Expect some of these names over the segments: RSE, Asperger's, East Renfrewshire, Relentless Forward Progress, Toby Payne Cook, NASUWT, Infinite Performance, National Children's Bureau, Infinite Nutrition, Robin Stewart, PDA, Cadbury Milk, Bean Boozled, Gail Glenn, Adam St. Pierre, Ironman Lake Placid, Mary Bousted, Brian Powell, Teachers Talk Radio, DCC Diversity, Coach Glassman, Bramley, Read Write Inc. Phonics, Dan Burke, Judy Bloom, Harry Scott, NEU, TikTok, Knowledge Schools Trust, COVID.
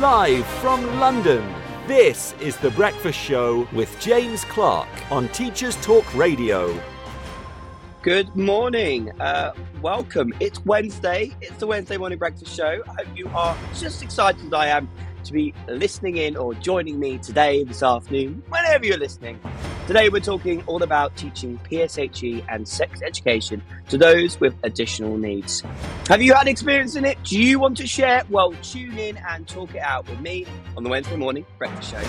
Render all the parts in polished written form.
Live from London, this is The Breakfast Show with James Clark on Teachers Talk Radio. Good morning. Welcome. It's Wednesday. It's the Wednesday Morning Breakfast Show. I hope you are just excited as I am to be listening in or joining me today, this afternoon, whenever you're listening. Today we're talking all about teaching PSHE and sex education to those with additional needs. Have you had experience in it? Do you want to share? Well, tune in and talk it out with me on the Wednesday Morning Breakfast Show.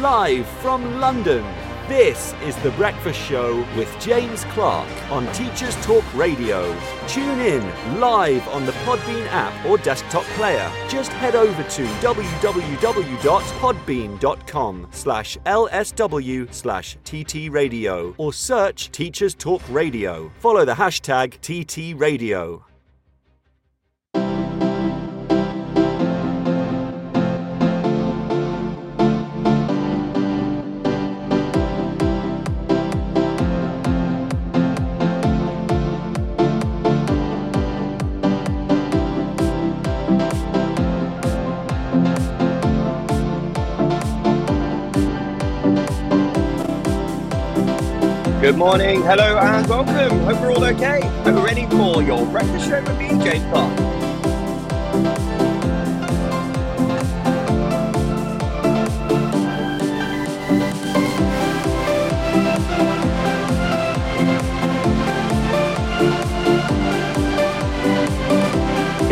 Live from London, this is The Breakfast Show with James Clark on Teachers Talk Radio. Tune in live on the Podbean app or desktop player. Just head over to www.podbean.com/lsw/ttradio or search Teachers Talk Radio. Follow the hashtag TTRadio. Good morning, hello and welcome. Hope we're all okay. Hope we're ready for your breakfast show with me, James Clark.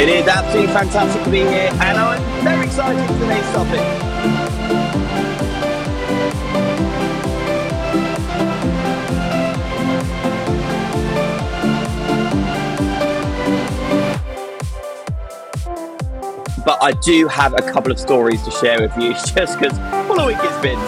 It is absolutely fantastic to be here and I'm very excited for today's topic. But I do have a couple of stories to share with you just because what a week it's been.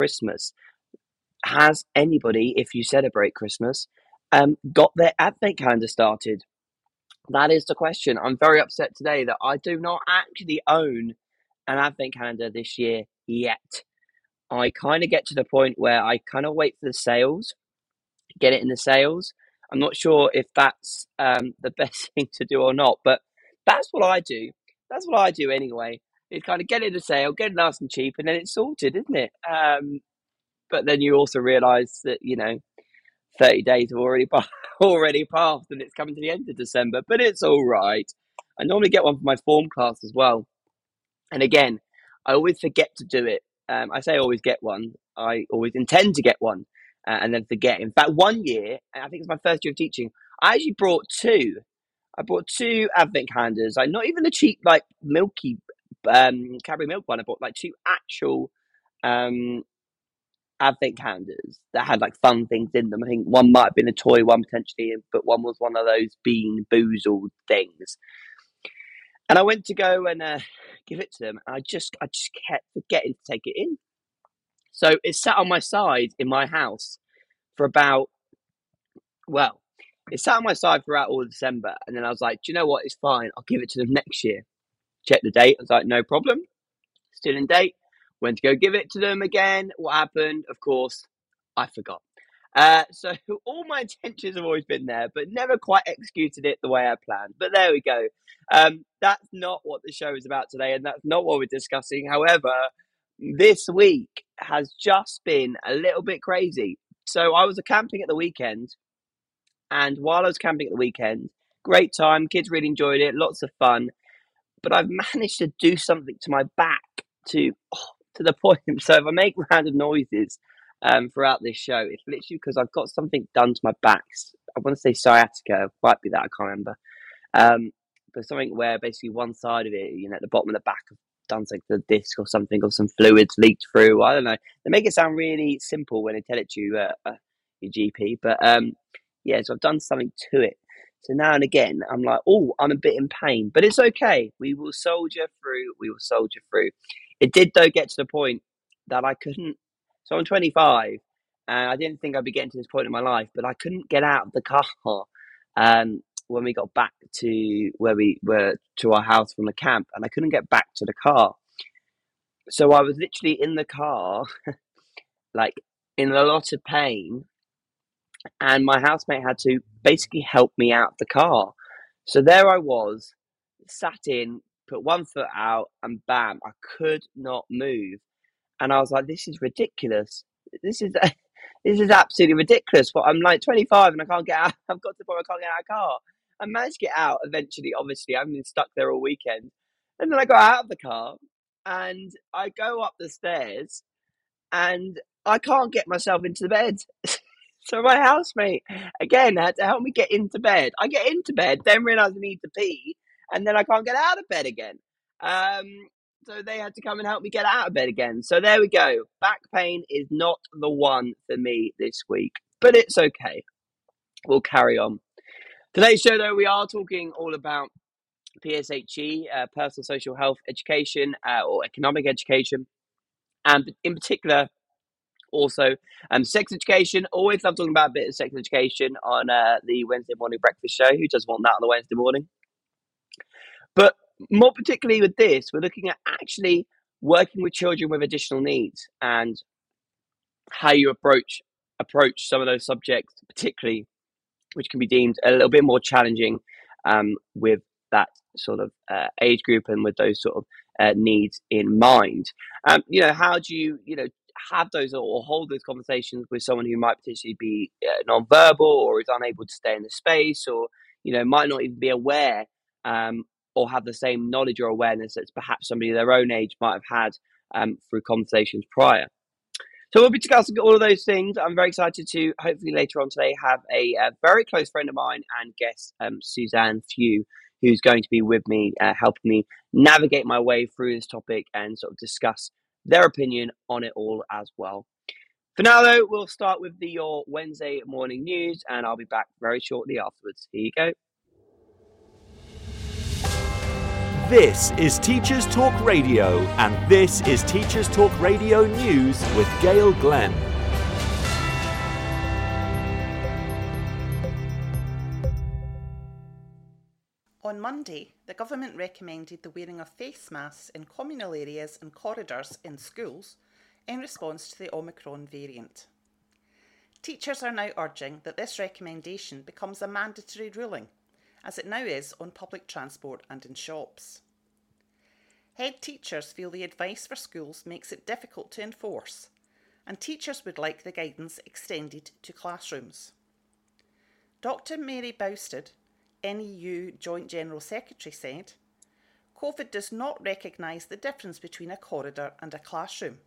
Christmas. Has anybody, if you celebrate Christmas, got their advent calendar started? That is the question. I'm very upset today that I do not actually own an advent calendar this year yet. I kind of get to the point where I kind of wait for the sales, get it in the sales. I'm not sure if that's the best thing to do or not, but that's what I do. That's what I do anyway. It's kind of get it a sale, get it nice and cheap, and then it's sorted, isn't it? But then you also realise that, you know, 30 days have already passed and it's coming to the end of December, but it's all right. I normally get one for my form class as well. And again, I always forget to do it. I say always get one. I always intend to get one and then forget. In fact, one year, and I think it's my first year of teaching, I actually brought two. I brought two advent calendars, like not even the cheap, like milky Cadbury Milk one. I bought like two actual advent calendars that had like fun things in them. I think one might have been a toy one potentially, but one was one of those Bean Boozled things. And I went to go and give it to them. And I just kept forgetting to take it in. So it sat on my side in my house for about all of December. And then I was like, do you know what? It's fine. I'll give it to them next year. Check the date. I was like, no problem. Still in date. Went to go give it to them again. What happened? Of course, I forgot. So all my intentions have always been there, but never quite executed it the way I planned. But there we go. That's not what the show is about today, and that's not what we're discussing. However, this week has just been a little bit crazy. So I was camping at the weekend, and while I was camping at the weekend, great time. Kids really enjoyed it. Lots of fun. But I've managed to do something to my back to the point. So if I make random noises throughout this show. It's literally because I've got something done to my back. I want to say sciatica, might be that, I can't remember. But something where basically one side of it, you know, at the bottom of the back, I've done something to the disc or something, or some fluids leaked through. I don't know. They make it sound really simple when they tell it to your GP. But yeah, so I've done something to it. So now and again, I'm like, oh, I'm a bit in pain, but it's okay. We will soldier through. We will soldier through. It did, though, get to the point that I couldn't. So I'm 25, and I didn't think I'd be getting to this point in my life, but I couldn't get out of the car when we got back to where we were, to our house from the camp, and I couldn't get back to the car. So I was literally in the car, like in a lot of pain. And my housemate had to basically help me out of the car. So there I was, sat in, put one foot out, and bam, I could not move. And I was like, this is ridiculous. This is absolutely ridiculous. Well, I'm like 25 and I can't get out. I've got to the point I can't get out of the car. I managed to get out eventually, obviously. I've been stuck there all weekend. And then I got out of the car and I go up the stairs and I can't get myself into the bed. So my housemate, again, had to help me get into bed. I get into bed, then realise I need to pee, and then I can't get out of bed again. So they had to come and help me get out of bed again. So there we go. Back pain is not the one for me this week, but it's okay. We'll carry on. Today's show, though, we are talking all about PSHE, personal social health education, or economic education, and in particular, also sex education. Always love talking about a bit of sex education on the Wednesday morning breakfast show. Who doesn't want that on the Wednesday morning? But more particularly with this, we're looking at actually working with children with additional needs and how you approach some of those subjects, particularly which can be deemed a little bit more challenging with that sort of age group and with those sort of needs in mind. You know, how do you have those or hold those conversations with someone who might potentially be non-verbal or is unable to stay in the space, or might not even be aware or have the same knowledge or awareness that perhaps somebody their own age might have had through conversations prior. So we'll be discussing all of those things. I'm very excited to hopefully later on today have a very close friend of mine and guest, Suzanne Few, who's going to be with me, helping me navigate my way through this topic and sort of discuss their opinion on it all as well. For now, though, we'll start with your Wednesday morning news, and I'll be back very shortly afterwards. Here you go. This is Teachers Talk Radio, and this is Teachers Talk Radio News with Gail Glenn. On Monday, the government recommended the wearing of face masks in communal areas and corridors in schools in response to the Omicron variant. Teachers are now urging that this recommendation becomes a mandatory ruling, as it now is on public transport and in shops. Head teachers feel the advice for schools makes it difficult to enforce, and teachers would like the guidance extended to classrooms. Dr. Mary Bousted, NEU Joint General Secretary, said, "COVID does not recognise the difference between a corridor and a classroom,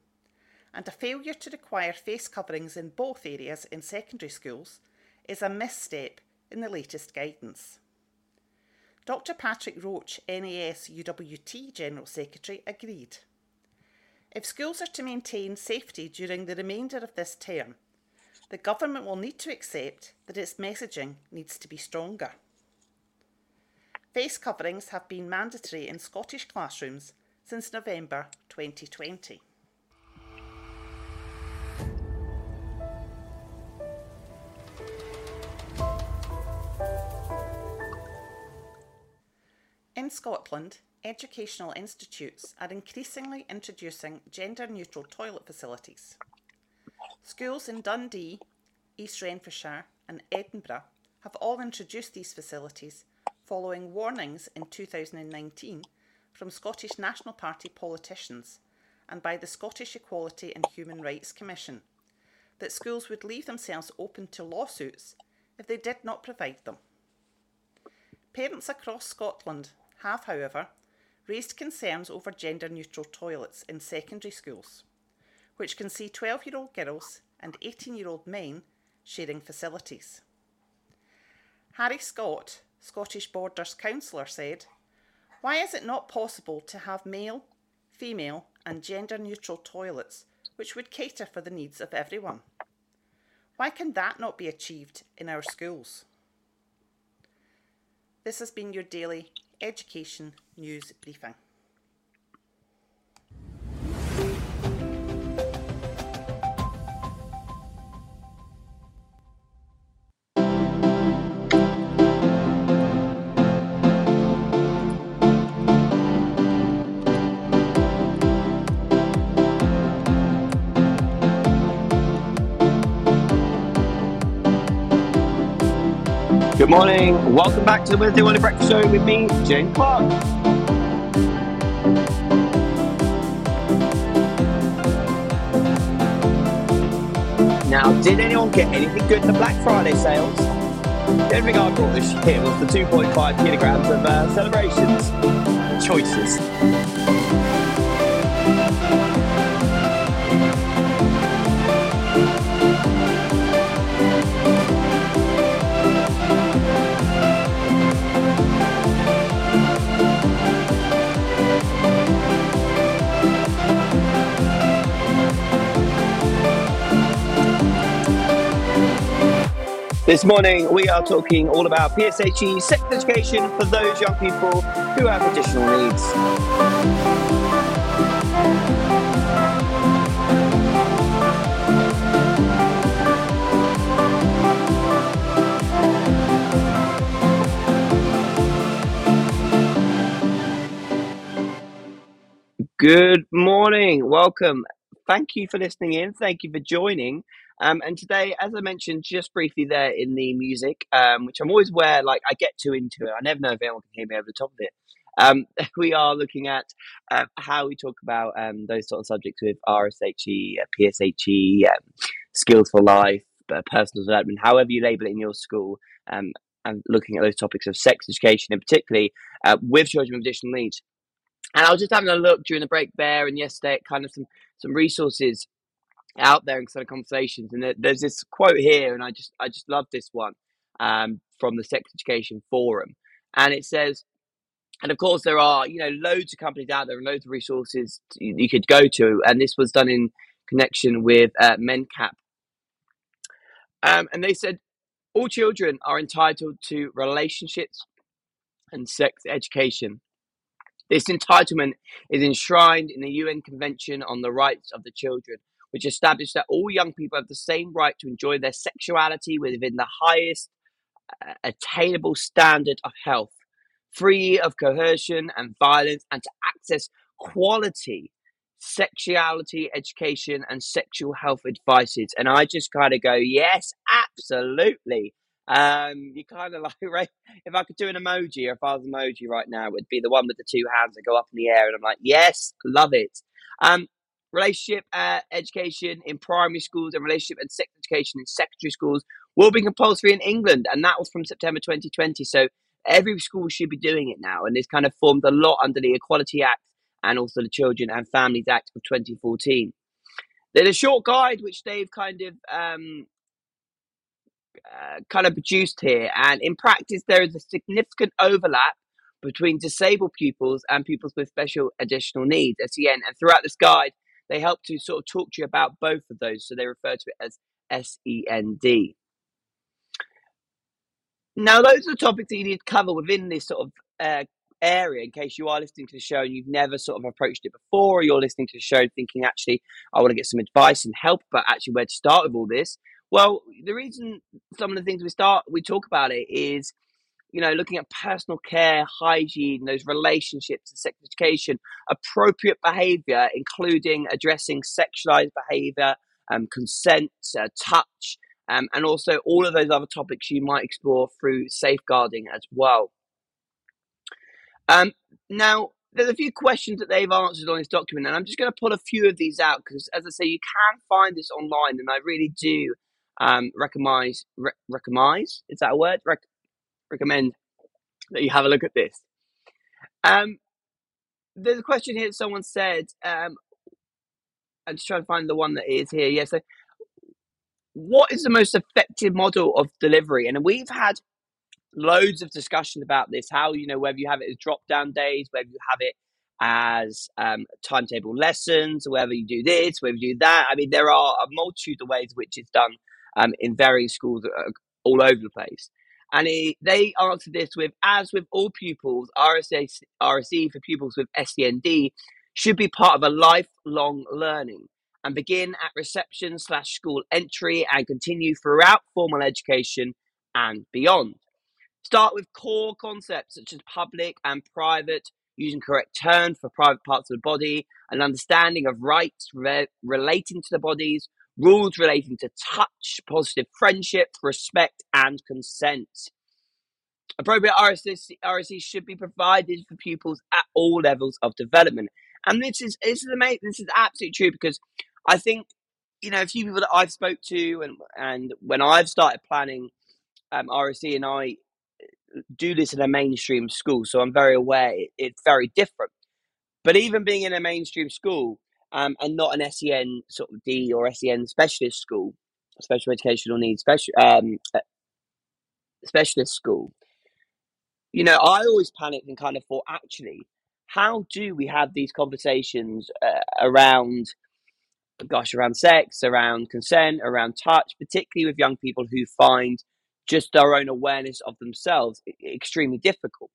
and a failure to require face coverings in both areas in secondary schools is a misstep in the latest guidance." Dr. Patrick Roach, NASUWT General Secretary, agreed. "If schools are to maintain safety during the remainder of this term, the government will need to accept that its messaging needs to be stronger." Face coverings have been mandatory in Scottish classrooms since November 2020. In Scotland, educational institutes are increasingly introducing gender-neutral toilet facilities. Schools in Dundee, East Renfrewshire and Edinburgh have all introduced these facilities following warnings in 2019 from Scottish National Party politicians and by the Scottish Equality and Human Rights Commission that schools would leave themselves open to lawsuits if they did not provide them. Parents across Scotland have, however, raised concerns over gender-neutral toilets in secondary schools, which can see 12-year-old girls and 18-year-old men sharing facilities. Harry Scott, Scottish Borders councillor, said, "Why is it not possible to have male, female and gender-neutral toilets which would cater for the needs of everyone? Why can that not be achieved in our schools?" This has been your daily education news briefing. Good morning, welcome back to the Wednesday Morning Breakfast Show with me, James Clark. Now, did anyone get anything good in the Black Friday sales? The only thing I brought this year was the 2.5 kilograms of celebrations and choices. This morning, we are talking all about PSHE sex education for those young people who have additional needs. Good morning. Welcome. Thank you for listening in. Thank you for joining. And today, as I mentioned just briefly there in the music, which I'm always aware, like I get too into it. I never know if anyone can hear me over the top of it. We are looking at how we talk about those sort of subjects with RSHE, PSHE, skills for life, personal development, however you label it in your school, and looking at those topics of sex education and particularly with children with additional needs. And I was just having a look during the break there and yesterday at kind of some resources out there in sort of conversations, and there's this quote here, and I just love this one from the Sex Education Forum, and it says, and of course there are, you know, loads of companies out there and loads of resources you could go to, and this was done in connection with Mencap, and they said all children are entitled to relationships and sex education. This entitlement is enshrined in the UN Convention on the Rights of the Children, which established that all young people have the same right to enjoy their sexuality within the highest attainable standard of health, free of coercion and violence, and to access quality sexuality education and sexual health advices. And I just kind of go, yes, absolutely. You kind of like, right? If I could do an emoji, or if I was an emoji right now, it would be the one with the two hands that go up in the air. And I'm like, yes, love it. Relationship education in primary schools and relationship and sex education in secondary schools will be compulsory in England, and that was from September 2020. So every school should be doing it now, and it's kind of formed a lot under the Equality Act and also the Children and Families Act of 2014. There's a short guide which they've kind of produced here, and in practice there is a significant overlap between disabled pupils and pupils with special additional needs, SEN, and throughout this guide they help to sort of talk to you about both of those. So they refer to it as SEND. Now, those are the topics that you need to cover within this sort of area in case you are listening to the show and you've never sort of approached it before, or you're listening to the show thinking, actually, I want to get some advice and help, but actually where to start with all this. Well, the reason some of the things we talk about it is, you know, looking at personal care, hygiene, those relationships and sex education, appropriate behaviour, including addressing sexualised behaviour, consent, touch, and also all of those other topics you might explore through safeguarding as well. Now, there's a few questions that they've answered on this document, and I'm just going to pull a few of these out because, as I say, you can find this online, and I really do recommend that you have a look at this. There's a question here that someone said, I'm just trying to find the one that is here. Yeah, so what is the most effective model of delivery? And we've had loads of discussion about this, how, you know, whether you have it as drop down days, whether you have it as timetable lessons, whether you do this, whether you do that. I mean, there are a multitude of ways which it's done in various schools all over the place. And they answered this with, as with all pupils, RSE for pupils with SEND should be part of a lifelong learning and begin at reception/school entry and continue throughout formal education and beyond. Start with core concepts such as public and private, using correct terms for private parts of the body, an understanding of rights relating to the bodies, rules relating to touch, positive friendship, respect and consent. Appropriate RSE should be provided for pupils at all levels of development. And this is amazing. This is absolutely true, because I think, you know, a few people that I've spoke to and when I've started planning RSE, and I do this in a mainstream school, so I'm very aware it's very different. But even being in a mainstream school and not an SEN sort of D or SEN specialist school, special educational needs specialist school, you know, I always panicked and kind of thought, actually, how do we have these conversations around sex, around consent, around touch, particularly with young people who find just their own awareness of themselves extremely difficult.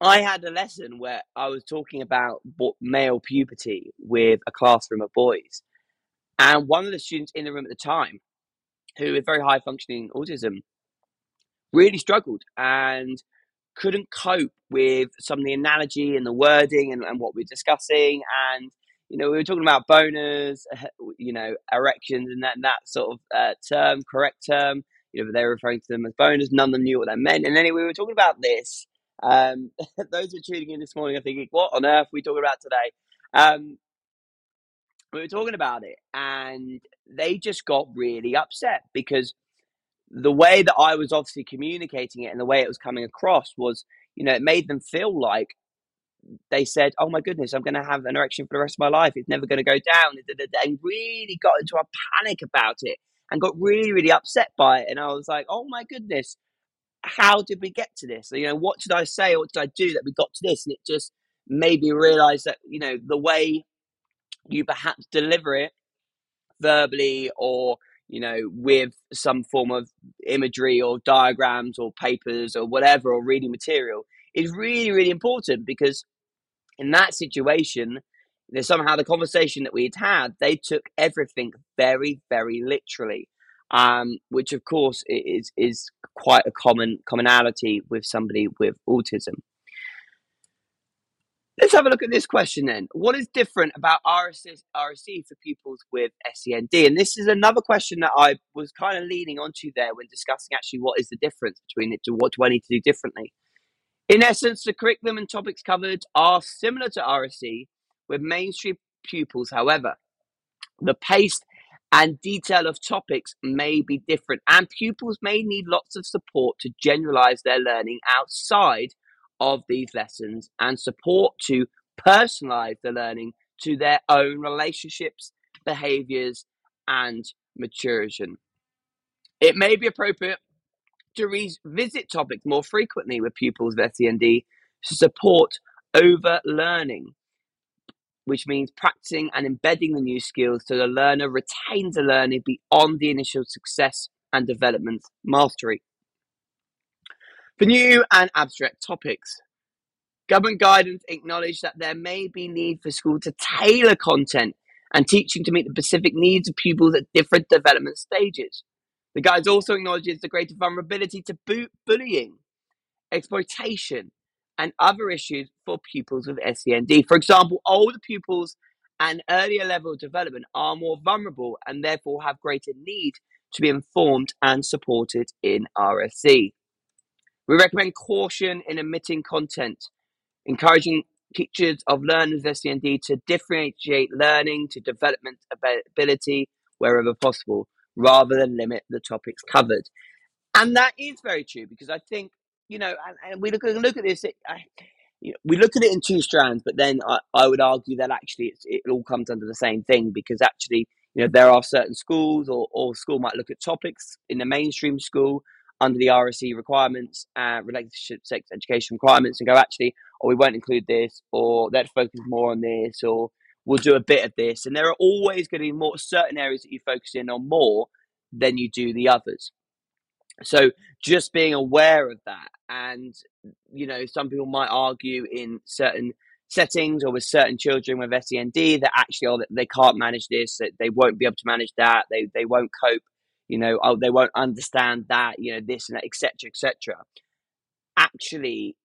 I had a lesson where I was talking about male puberty with a classroom of boys. And one of the students in the room at the time, who with very high functioning autism, really struggled and couldn't cope with some of the analogy and the wording and what we're discussing. And, you know, we were talking about boners, you know, erections and that sort of term, correct term, you know, but they were referring to them as boners. None of them knew what that meant. And anyway, we were talking about this. Those who are tuning in this morning are thinking, what on earth are we talking about today? We were talking about it and they just got really upset because the way that I was obviously communicating it and the way it was coming across was, you know, it made them feel like they said, oh my goodness, I'm going to have an erection for the rest of my life. It's never going to go down. And really got into a panic about it and got really, really upset by it. And I was like, oh my goodness, how did we get to this? You know, what did I say? What did I do that we got to this? And it just made me realize that, you know, the way you perhaps deliver it verbally or, you know, with some form of imagery or diagrams or papers or whatever, or reading material is really, really important, because in that situation, there's somehow the conversation that we'd had, they took everything very, very literally, which of course is quite a commonality with somebody with autism. Let's have a look at this question then. What is different about RSE for pupils with SEND? And this is another question that I was kind of leaning onto there when discussing actually what is the difference between it, what do I need to do differently? In essence, the curriculum and topics covered are similar to RSE with mainstream pupils. However, the pace and detail of topics may be different and pupils may need lots of support to generalize their learning outside of these lessons and support to personalize the learning to their own relationships, behaviors, and maturation. It may be appropriate to revisit topics more frequently with pupils with SEND to support over-learning, which means practicing and embedding the new skills so the learner retains the learning beyond the initial success and development mastery. For new and abstract topics, government guidance acknowledged that there may be need for school to tailor content and teaching to meet the specific needs of pupils at different development stages. The guidance also acknowledges the greater vulnerability to bullying, exploitation, and other issues for pupils with SEND. For example, older pupils and earlier level of development are more vulnerable and therefore have greater need to be informed and supported in RSE. We recommend caution in omitting content, encouraging teachers of learners with SEND to differentiate learning to development ability wherever possible, rather than limit the topics covered. And that is very true, because I think, you know, and we look at this, we look at it in two strands, but then I would argue that actually it all comes under the same thing, because actually, You know, there are certain schools, or school might look at topics in the mainstream school under the RSE requirements and relationship sex education requirements and go, actually, or we won't include this, or let's focus more on this, or we'll do a bit of this. And there are always going to be more certain areas that you focus in on more than you do the others. So just being aware of that. And, you know, some people might argue in certain settings or with certain children with SEND that actually, oh, they can't manage this, that they won't be able to manage that, they won't cope, you know, oh, they won't understand that, you know, this and that, etc., etc. Actually,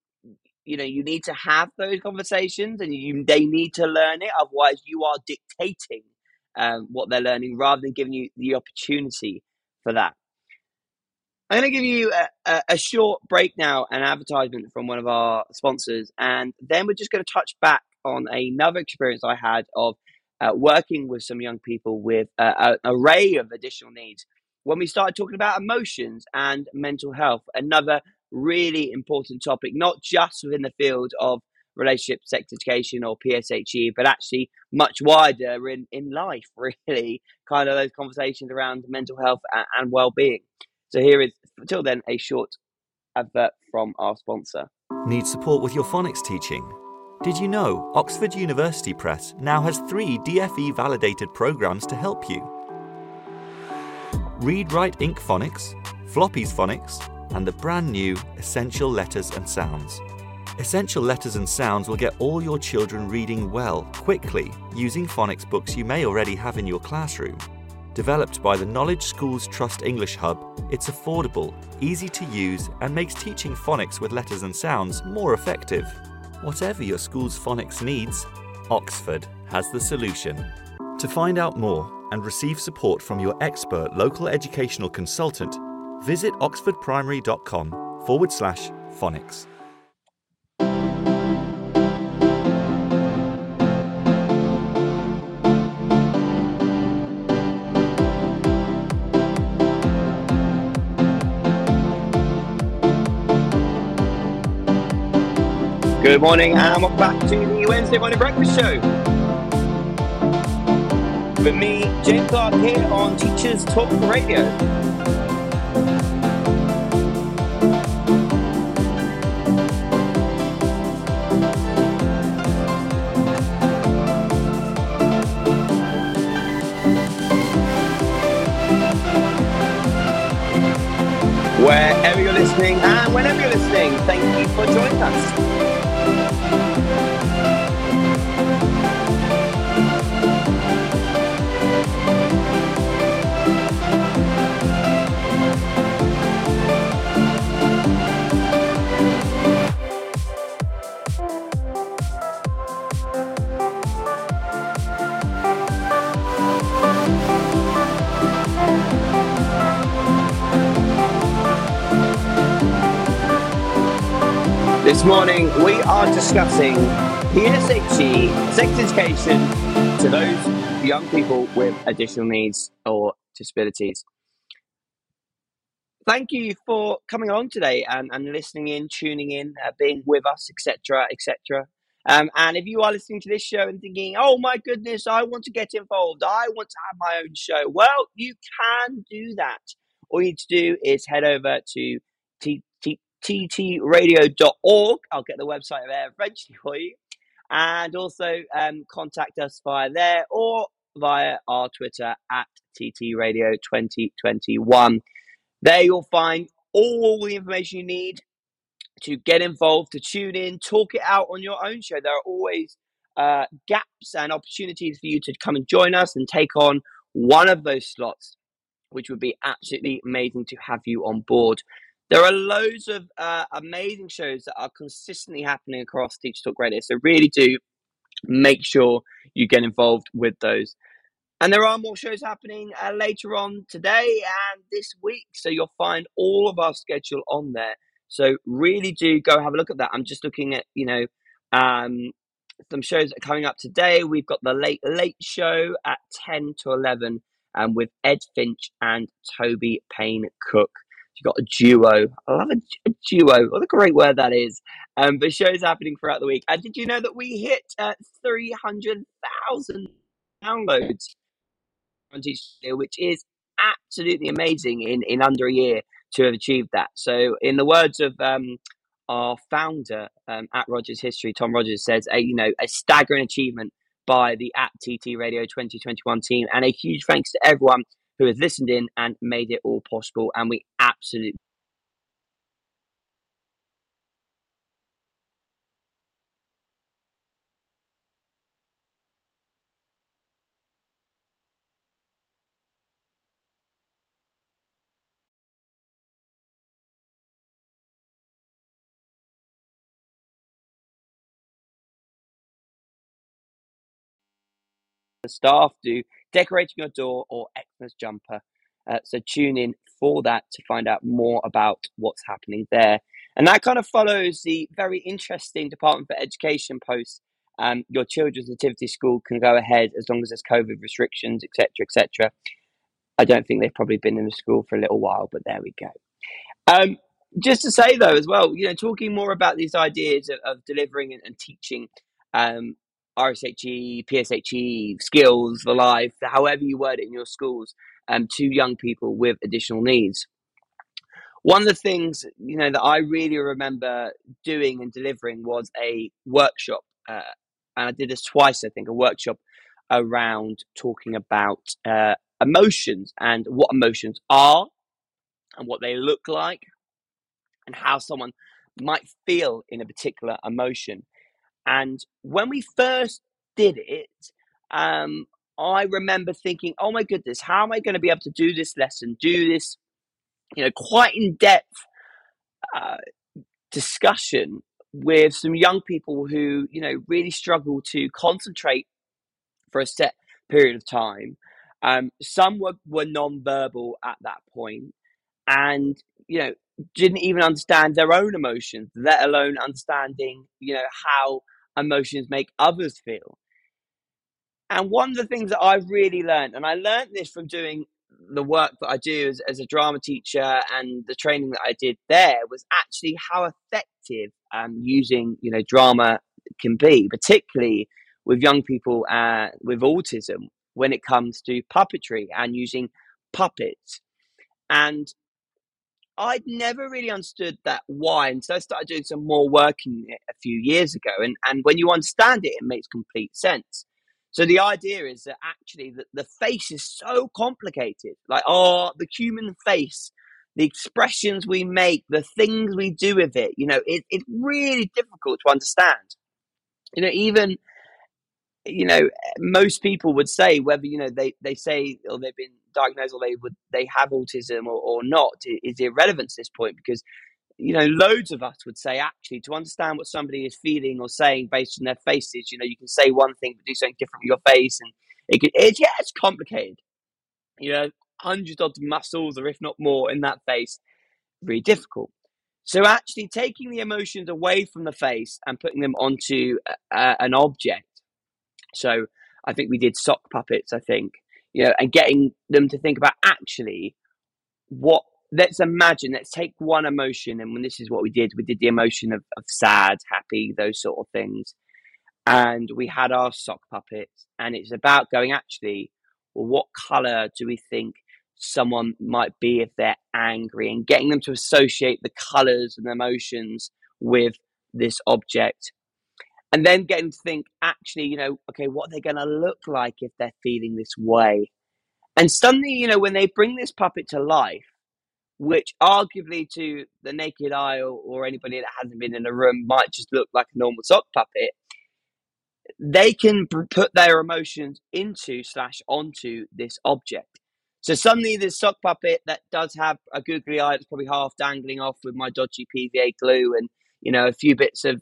you know, you need to have those conversations, and they need to learn it. Otherwise, you are dictating what they're learning rather than giving you the opportunity for that. I'm going to give you a short break now, an advertisement from one of our sponsors, and then we're just going to touch back on another experience I had of working with some young people with an array of additional needs. When we started talking about emotions and mental health, another really important topic, not just within the field of relationship sex education or PSHE, but actually much wider in life, really, kind of those conversations around mental health and well-being. So here is, until then, a short advert from our sponsor. Need support with your phonics teaching? Did you know Oxford University Press now has 3 DFE-validated programmes to help you? Read Write Inc. Phonics, Floppy's Phonics, and the brand new Essential Letters and Sounds. Essential Letters and Sounds will get all your children reading well, quickly, using phonics books you may already have in your classroom. Developed by the Knowledge Schools Trust English Hub, it's affordable, easy to use, and makes teaching phonics with letters and sounds more effective. Whatever your school's phonics needs, Oxford has the solution. To find out more and receive support from your expert local educational consultant, visit OxfordPrimary.com/phonics. Good morning, and welcome back to the Wednesday Morning Breakfast Show. With me, James Clark, here on Teachers Talk Radio. Wherever you're listening, and whenever you're listening, thank you for joining us. This morning, we are discussing PSHE, sex education to those young people with additional needs or disabilities. Thank you for coming on today and listening in, tuning in, being with us, etc., etc. And if you are listening to this show and thinking, oh my goodness, I want to get involved, I want to have my own show, well, you can do that. All you need to do is head over to ttradio.org. I'll get the website there eventually for you, and also contact us via there or via our Twitter at ttradio2021. There you'll find all the information you need to get involved, to tune in, talk it out on your own show. There are always gaps and opportunities for you to come and join us and take on one of those slots, which would be absolutely amazing to have you on board. There are loads of amazing shows that are consistently happening across Teacher Talk Radio, so really do make sure you get involved with those. And there are more shows happening later on today and this week, so you'll find all of our schedule on there. So really do go have a look at that. I'm just looking at, you know, some shows that are coming up today. We've got the Late Show at 10 to 11 with Ed Finch and Toby Payne Cook. You've got a duo. I love a duo. What a great word that is. But shows happening throughout the week. And did you know that we hit 300,000 downloads which is absolutely amazing in under a year to have achieved that. So in the words of our founder at Rogers History, Tom Rogers, says, a staggering achievement by the at TT Radio 2021 team, and a huge thanks to everyone who has listened in and made it all possible. And we absolutely staff do decorating your door or Xmas jumper. So tune in for that to find out more about what's happening there. And that kind of follows the very interesting Department for Education post. Your children's nativity school can go ahead as long as there's COVID restrictions, etc., etc. I don't think they've probably been in the school for a little while, but there we go. Just to say though as well, talking more about these ideas of delivering and teaching RSHE, PSHE, skills for life, however you word it in your schools, to young people with additional needs. One of the things, that I really remember doing and delivering was a workshop. And I did this twice, I think, a workshop around talking about emotions and what emotions are and what they look like and how someone might feel in a particular emotion. And when we first did it, I remember thinking, oh my goodness, how am I going to be able to do this lesson, quite in-depth discussion with some young people who, really struggle to concentrate for a set period of time. Some were non-verbal at that point and, didn't even understand their own emotions, let alone understanding, how emotions make others feel. And one of the things that I've really learned, and I learned this from doing the work that I do as a drama teacher and the training that I did there, was actually how effective using drama can be, particularly with young people with autism, when it comes to puppetry and using puppets. And I'd never really understood that why, and so I started doing some more work in it a few years ago, and when you understand it, it makes complete sense. So the idea is that actually the face is so complicated, the human face, the expressions we make, the things we do with it, it's really difficult to understand. Most people would say, whether they say or they've been diagnosed or they have autism or not, is irrelevant at this point, because loads of us would say actually to understand what somebody is feeling or saying based on their faces, you can say one thing but do something different with your face, and it's complicated. Hundreds of muscles, or if not more, in that face, really difficult. So actually taking the emotions away from the face and putting them onto an object. So I think we did sock puppets, and getting them to think about actually let's imagine, let's take one emotion. And when this is what we did the emotion of sad, happy, those sort of things. And we had our sock puppets, and it's about going actually, well, what color do we think someone might be if they're angry, and getting them to associate the colors and emotions with this object. And then getting to think, actually, okay, what are they going to look like if they're feeling this way? And suddenly, when they bring this puppet to life, which arguably to the naked eye or anybody that hasn't been in a room might just look like a normal sock puppet, they can put their emotions onto this object. So suddenly this sock puppet that does have a googly eye that's probably half dangling off with my dodgy PVA glue and, a few bits of...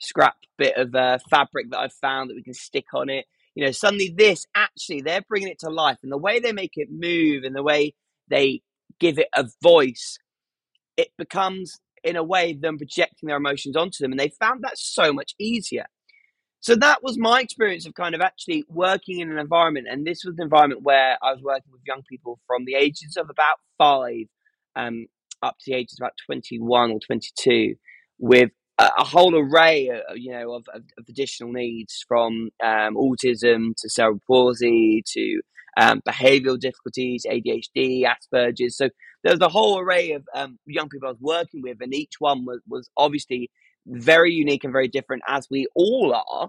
scrap bit of fabric that I've found that we can stick on it, suddenly this actually they're bringing it to life, and the way they make it move and the way they give it a voice, it becomes in a way them projecting their emotions onto them, and they found that so much easier. So that was my experience of kind of actually working in an environment, and this was an environment where I was working with young people from the ages of about 5 up to the ages of about 21 or 22 with a whole array, of additional needs, from autism to cerebral palsy to behavioural difficulties, ADHD, Asperger's. So there's a whole array of young people I was working with, and each one was obviously very unique and very different, as we all are.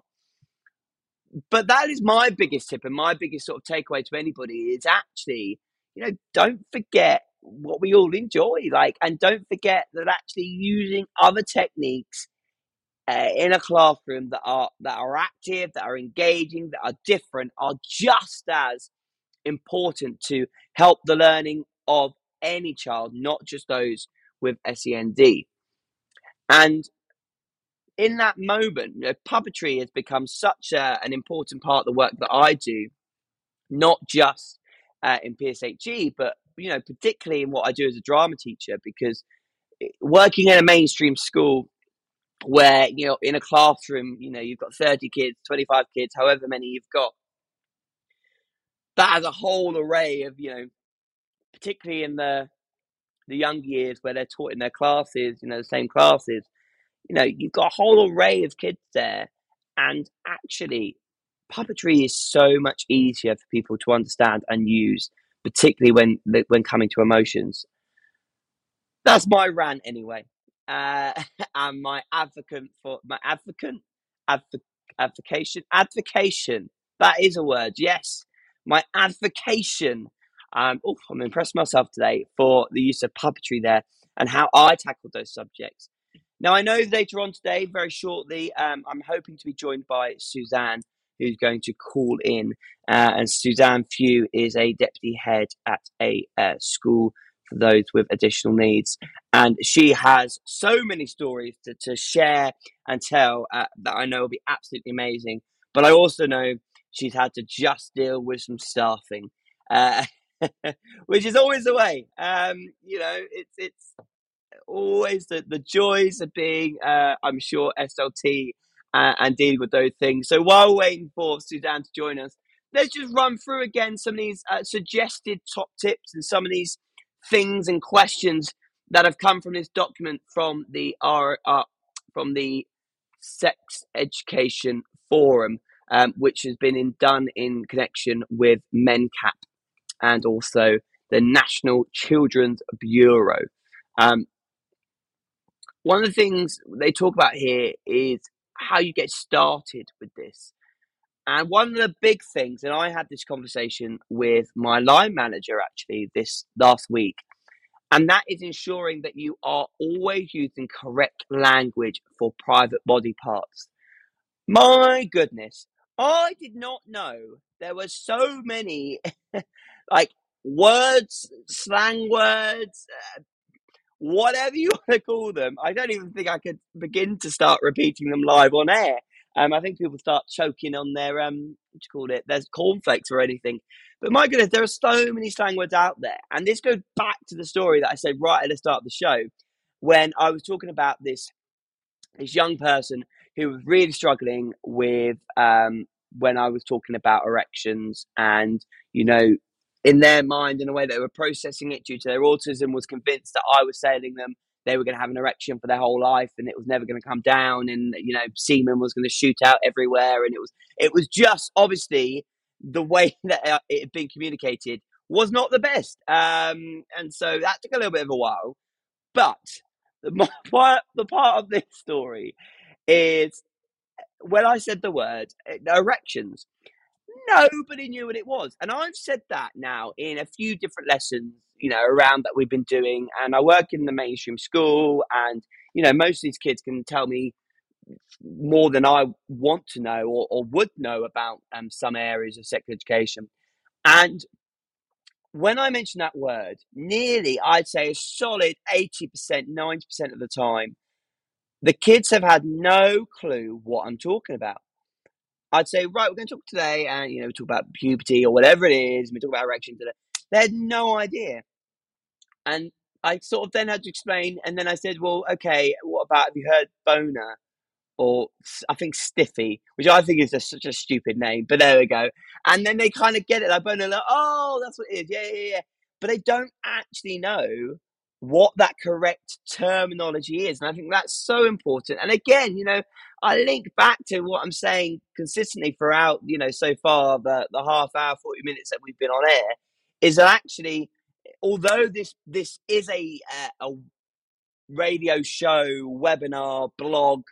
But that is my biggest tip and my biggest sort of takeaway to anybody is actually, you know, don't forget what we all enjoy, like, and don't forget that actually using other techniques in a classroom that are active, that are engaging, that are different, are just as important to help the learning of any child, not just those with SEND. And in that moment, you know, puppetry has become such an important part of the work that I do, not just in PSHE, but, you know, particularly in what I do as a drama teacher, because working in a mainstream school where, you know, in a classroom, you know, you've got 30 kids, 25 kids, however many you've got, that has a whole array of, you know, particularly in the younger years where they're taught in their classes, you know, the same classes. You know, you've got a whole array of kids there, and actually puppetry is so much easier for people to understand and use, particularly when coming to emotions. That's my rant anyway. And my advocation, that is a word. Yes. My advocation. I'm impressed myself today for the use of puppetry there and how I tackled those subjects. Now, I know later on today, very shortly, I'm hoping to be joined by Suzanne, who's going to call in. And Suzanne Few is a deputy head at a school for those with additional needs. And she has so many stories to share and tell that I know will be absolutely amazing. But I also know she's had to just deal with some staffing, which is always the way. You know, it's always the joys of being, I'm sure, SLT and dealing with those things. So while waiting for Suzanne to join us, let's just run through again some of these suggested top tips and some of these things and questions that have come from this document from the Sex Education Forum, which has been done in connection with Mencap and also the National Children's Bureau. One of the things they talk about here is how you get started with this. And one of the big things, and I had this conversation with my line manager actually this last week, and that is ensuring that you are always using correct language for private body parts. My goodness, I did not know there were so many like words, slang words, whatever you want to call them. I don't even think I could begin to start repeating them live on air. I think people start choking on their, there's cornflakes or anything. But my goodness, there are so many slang words out there. And this goes back to the story that I said right at the start of the show, when I was talking about this young person who was really struggling with, when I was talking about erections and, you know, in their mind, in a way they were processing it due to their autism, was convinced that I was telling them they were going to have an erection for their whole life and it was never going to come down, and, you know, semen was going to shoot out everywhere. And it was just obviously the way that it had been communicated was not the best. And so that took a little bit of a while. But the part of this story is when I said the word erections, nobody knew what it was. And I've said that now in a few different lessons, you know, around that we've been doing. And I work in the mainstream school, and, you know, most of these kids can tell me more than I want to know or would know about some areas of sexual education. And when I mention that word, nearly, I'd say a solid 80%, 90% of the time, the kids have had no clue what I'm talking about. I'd say, right, we're going to talk today, and, you know, we talk about puberty or whatever it is, and we talk about erection today. They had no idea. And I sort of then had to explain, and then I said, well, okay, what about, have you heard boner? Or I think stiffy, which I think is such a stupid name, but there we go. And then they kind of get it, like boner, like, oh, that's what it is, yeah. But they don't actually know what that correct terminology is. And I think that's so important. And again, you know, I link back to what I'm saying consistently throughout, you know, so far, the half hour, 40 minutes that we've been on air, is that actually, although this is a radio show, webinar, blog,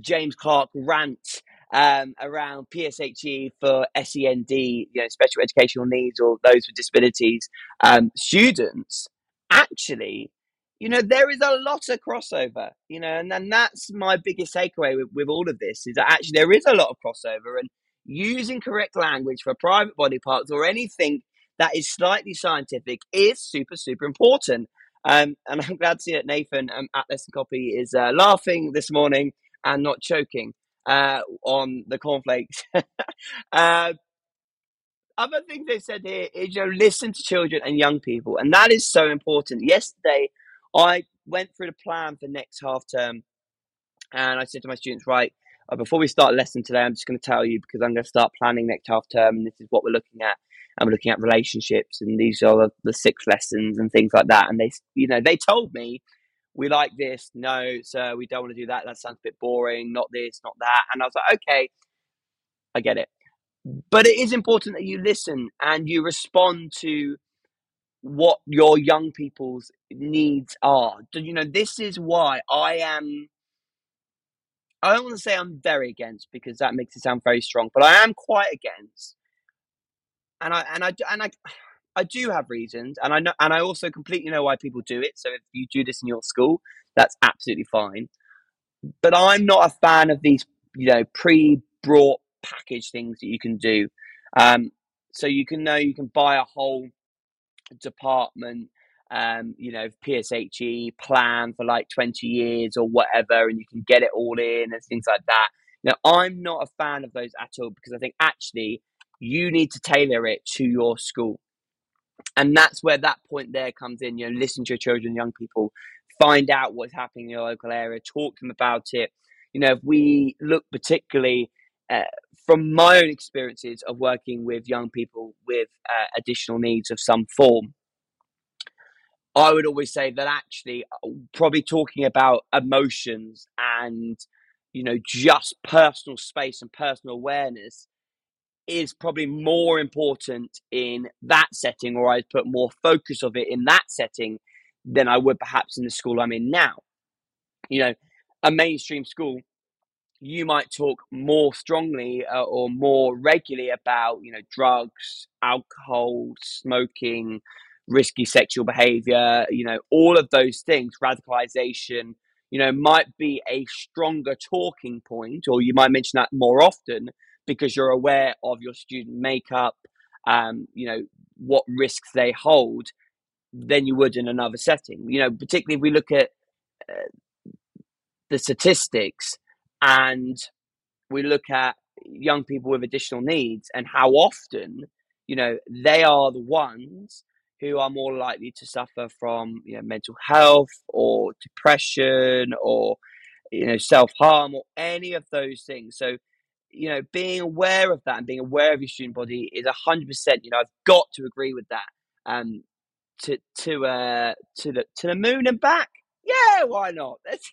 James Clark rant around PSHE for SEND, you know, special educational needs or those with disabilities, students, actually, you know, there is a lot of crossover, you know, and that's my biggest takeaway with all of this, is that actually there is a lot of crossover, and using correct language for private body parts or anything that is slightly scientific is super, super important. And I'm glad to see that Nathan at Lesson Copy is laughing this morning and not choking on the cornflakes. Other things they said here is, you know, listen to children and young people. And that is so important. Yesterday, I went through the plan for next half term, and I said to my students, right, before we start lesson today, I'm just going to tell you, because I'm going to start planning next half term, and this is what we're looking at. And we're looking at relationships, and these are the 6 lessons and things like that. And they, you know, they told me, we like this. No, sir, we don't want to do that. That sounds a bit boring. Not this, not that. And I was like, okay, I get it. But it is important that you listen and you respond to what your young people's needs are. You know, this is why I don't want to say I'm very against, because that makes it sound very strong, but I am quite against. And I do have reasons, and I know, and I also completely know why people do it. So if you do this in your school, that's absolutely fine. But I'm not a fan of these, you know, pre-brought package things that you can do. So you can know you can buy a whole department, you know, PSHE plan for like 20 years or whatever, and you can get it all in and things like that. You know, I'm not a fan of those at all, because I think actually you need to tailor it to your school. And that's where that point there comes in. You know, listen to your children, young people, find out what's happening in your local area, talk to them about it. You know, if we look particularly from my own experiences of working with young people with additional needs of some form, I would always say that actually probably talking about emotions and, you know, just personal space and personal awareness is probably more important in that setting, or I put more focus of it in that setting than I would perhaps in the school I'm in now. You know, a mainstream school, you might talk more strongly or more regularly about, you know, drugs, alcohol, smoking, risky sexual behavior, you know, all of those things, radicalization, you know, might be a stronger talking point, or you might mention that more often, because you're aware of your student makeup, you know, what risks they hold, than you would in another setting. You know, particularly if we look at the statistics and we look at young people with additional needs and how often, you know, they are the ones who are more likely to suffer from, you know, mental health or depression or, you know, self-harm or any of those things. So, you know, being aware of that and being aware of your student body is 100%. You know, I've got to agree with that. To the moon and back. Yeah, why not? Let's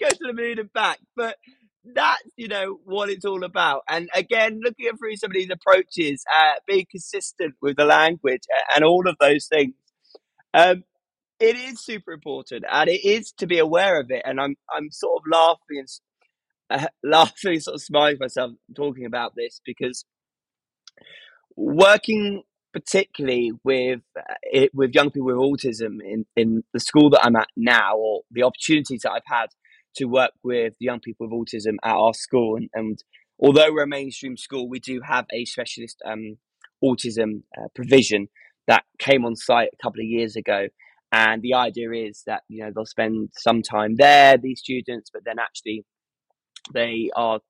go to the moon and back. But that's, you know, what it's all about. And again, looking at through some of these approaches, being consistent with the language and all of those things, it is super important, and it is to be aware of it. And I'm sort of laughing and laughing, sort of smiling myself talking about this, because working particularly with young people with autism in the school that I'm at now, or the opportunities that I've had to work with young people with autism at our school, and although we're a mainstream school, we do have a specialist autism provision that came on site a couple of years ago. And the idea is that, you know, they'll spend some time there, these students, but then actually they are,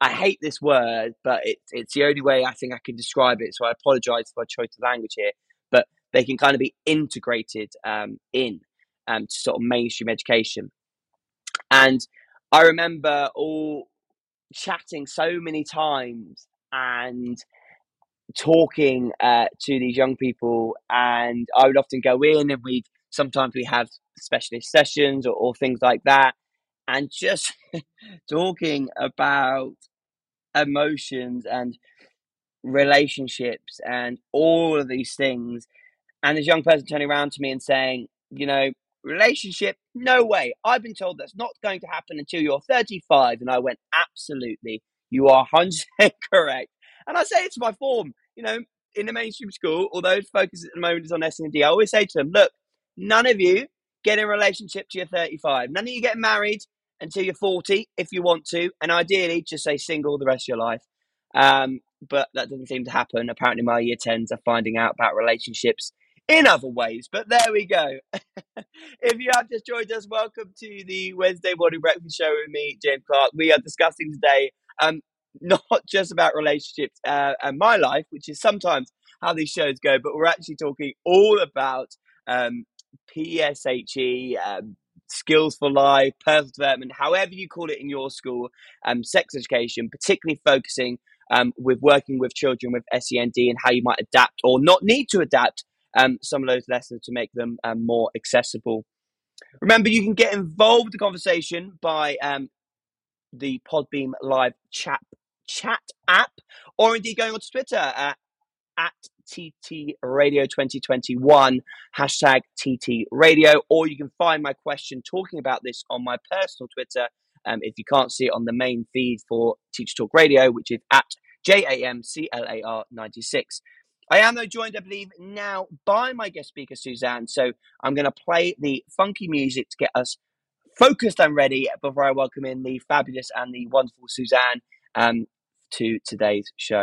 I hate this word, but it's the only way I think I can describe it, so I apologize for my choice of language here, but they can kind of be integrated to sort of mainstream education. And I remember all chatting so many times and talking to these young people, and I would often go in and we'd Sometimes we have specialist sessions or things like that. And just talking about emotions and relationships and all of these things. And this young person turning around to me and saying, you know, relationship, no way. I've been told that's not going to happen until you're 35. And I went, absolutely, you are 100% correct. And I say it to my form, you know, in the mainstream school, although focus at the moment is on S&D, I always say to them, look, none of you get in a relationship till you're 35. None of you get married until you're 40 if you want to. And ideally, just stay single the rest of your life. But that doesn't seem to happen. Apparently, my year 10s are finding out about relationships in other ways. But there we go. If you have just joined us, welcome to the Wednesday Morning Breakfast Show with me, James Clark. We are discussing today not just about relationships and my life, which is sometimes how these shows go, but we're actually talking all about PSHE, Skills for Life, personal development, however you call it in your school, sex education, particularly focusing with working with children with SEND and how you might adapt or not need to adapt some of those lessons to make them more accessible. Remember, you can get involved in the conversation by the Podbean live chat app, or indeed going on to Twitter at TT Radio 2021, hashtag TT Radio, or you can find my question talking about this on my personal Twitter. If you can't see it on the main feed for Teacher Talk Radio, which is at JAMCLAR96. I am, though, joined, I believe, now by my guest speaker, Suzanne. So I'm going to play the funky music to get us focused and ready before I welcome in the fabulous and the wonderful Suzanne to today's show.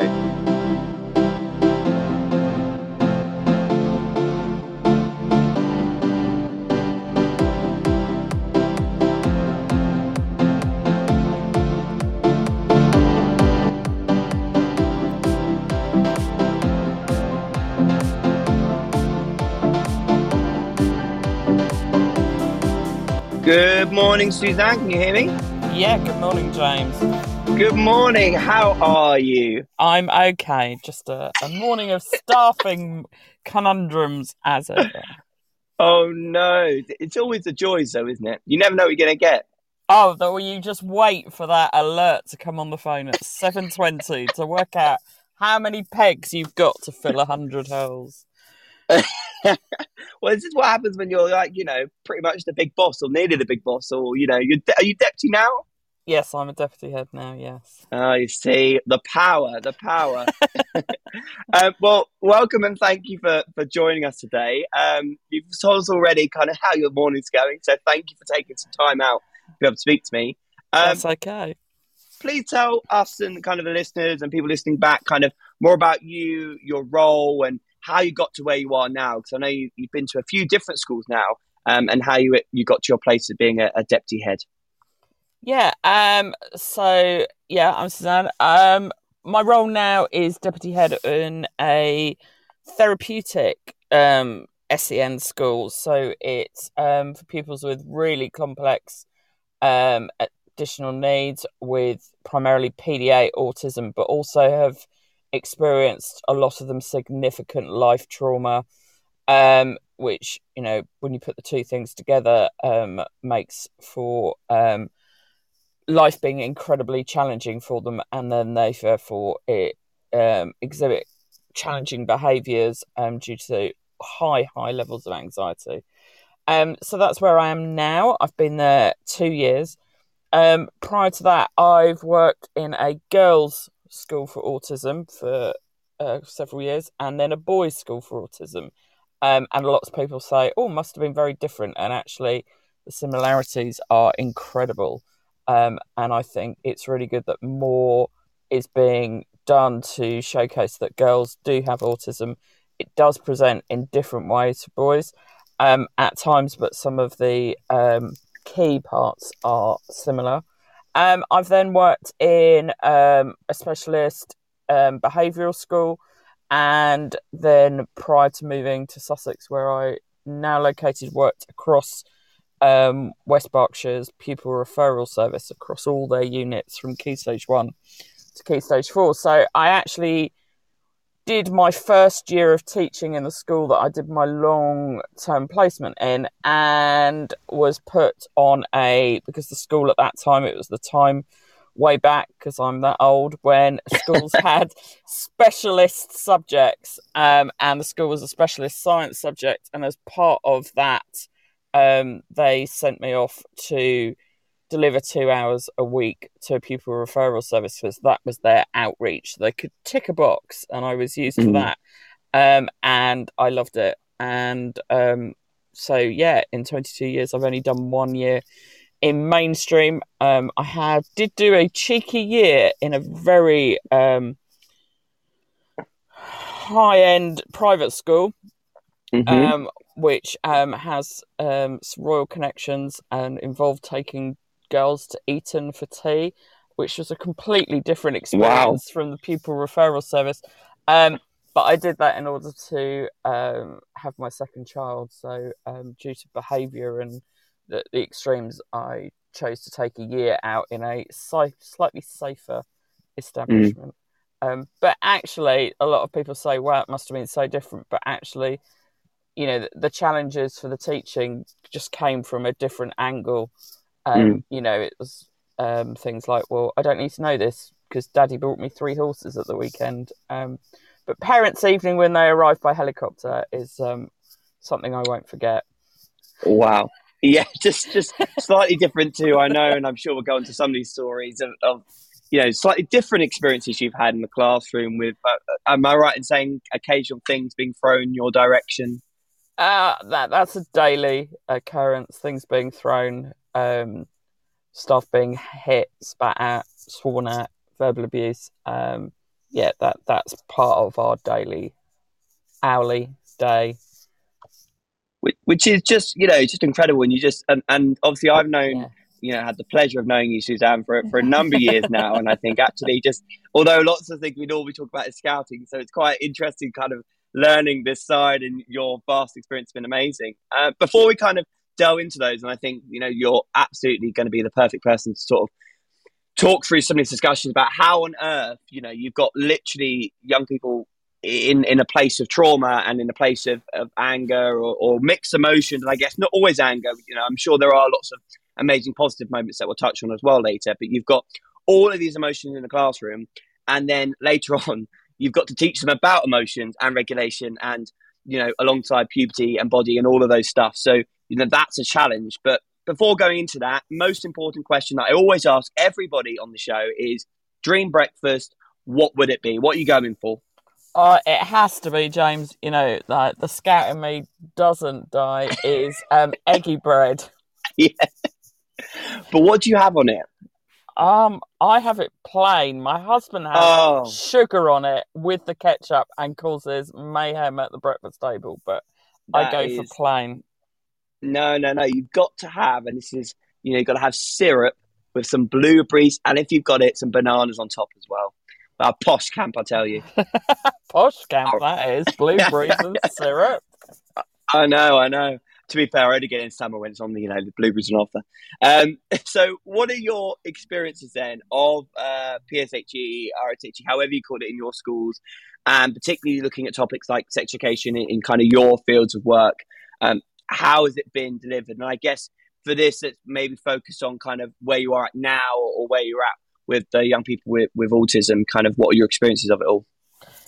Good morning, Suzanne. Can you hear me? Yeah, good morning, James. Good morning. How are you? I'm okay. Just a morning of staffing conundrums as ever. Oh, no. It's always the joys, though, isn't it? You never know what you're going to get. Oh, well, you just wait for that alert to come on the phone at 7:20 to work out how many pegs you've got to fill 100 holes. Well, this is what happens when you're like, you know, pretty much the big boss or nearly the big boss, or, you know, are you deputy now? Yes, I'm a deputy head now, yes. Oh, you see, the power. Well, welcome and thank you for joining us today. You've told us already kind of how your morning's going, so thank you for taking some time out to be able to speak to me. That's okay. Please tell us and kind of the listeners and people listening back kind of more about you, your role, and how you got to where you are now, because I know you've been to a few different schools now, and how you got to your place of being a deputy head. Yeah, so, yeah, I'm Suzanne. My role now is deputy head in a therapeutic SEN school. So it's for pupils with really complex additional needs with primarily PDA autism, but also have experienced a lot of them significant life trauma, which, you know, when you put the two things together, makes for life being incredibly challenging for them, and then they therefore exhibit challenging behaviours due to high levels of anxiety. So that's where I am now. I've been there 2 years. Prior to that, I've worked in a girls' school for autism for several years, and then a boys' school for autism, and lots of people say, oh, must have been very different, and actually the similarities are incredible, and I think it's really good that more is being done to showcase that girls do have autism. It does present in different ways to boys at times, but some of the key parts are similar. I've then worked in a specialist behavioural school, and then prior to moving to Sussex, where I now located, worked across West Berkshire's pupil referral service across all their units from Key Stage 1 to Key Stage 4. So I actually did my first year of teaching in the school that I did my long-term placement in, and was put on because the school at that time, it was the time way back, because I'm that old, when schools had specialist subjects, and the school was a specialist science subject. And as part of that, they sent me off to deliver 2 hours a week to a pupil referral service, because that was their outreach. They could tick a box, and I was used to that. And I loved it. And so, yeah, in 22 years, I've only done 1 year in mainstream. I did do a cheeky year in a very high-end private school, which has some royal connections, and involved taking girls to Eton for tea, which was a completely different experience from the pupil referral service. But I did that in order to have my second child. So due to behaviour and the extremes, I chose to take a year out in a slightly safer establishment. But actually, a lot of people say, well, it must have been so different. But actually, you know, the challenges for the teaching just came from a different angle. You know, it was things like, well, I don't need to know this because Daddy brought me 3 horses at the weekend. But parents' evening when they arrive by helicopter is something I won't forget. Wow. Yeah, just slightly different too, I know, and I'm sure we'll go into some of these stories of you know, slightly different experiences you've had in the classroom with, am I right in saying occasional things being thrown your direction? That's a daily occurrence, things being thrown, stuff being hit, spat at, sworn at, verbal abuse. Yeah, that's part of our daily, hourly day. Which is just, you know, just incredible. And you just, and obviously I've known, you know, had the pleasure of knowing you, Suzanne, for a number of years now. And I think actually just, although lots of things we normally talk about is scouting, so it's quite interesting kind of learning this side, and your vast experience has been amazing. Before we kind of delve into those, and I think, you know, you're absolutely going to be the perfect person to sort of talk through some of these discussions about how on earth, you know, you've got literally young people in a place of trauma and in a place of anger or mixed emotions. And I guess not always anger, you know, I'm sure there are lots of amazing positive moments that we'll touch on as well later, but you've got all of these emotions in the classroom. And then later on, you've got to teach them about emotions and regulation and, you know, alongside puberty and body and all of those stuff. So, you know, that's a challenge. But before going into that, most important question that I always ask everybody on the show is, dream breakfast, what would it be? What are you going for? It has to be, James, you know, like the scout in me doesn't die, is eggy bread. Yeah. But what do you have on it? I have it plain. My husband has sugar on it with the ketchup and causes mayhem at the breakfast table, but I go for plain. No. You've got to have, and this is, you know, you've got to have syrup with some blueberries, and if you've got it, some bananas on top as well. A posh camp, I tell you. Posh camp, that is. Blueberries and syrup. I know. To be fair, I only get in summer when it's on the, you know, the blueberries and after. So what are your experiences then of PSHE, RSHE, however you call it in your schools, and particularly looking at topics like sex education in kind of your fields of work? How has it been delivered? And I guess for this, it's maybe focused on kind of where you are at now or where you're at with the young people with autism, kind of what are your experiences of it all?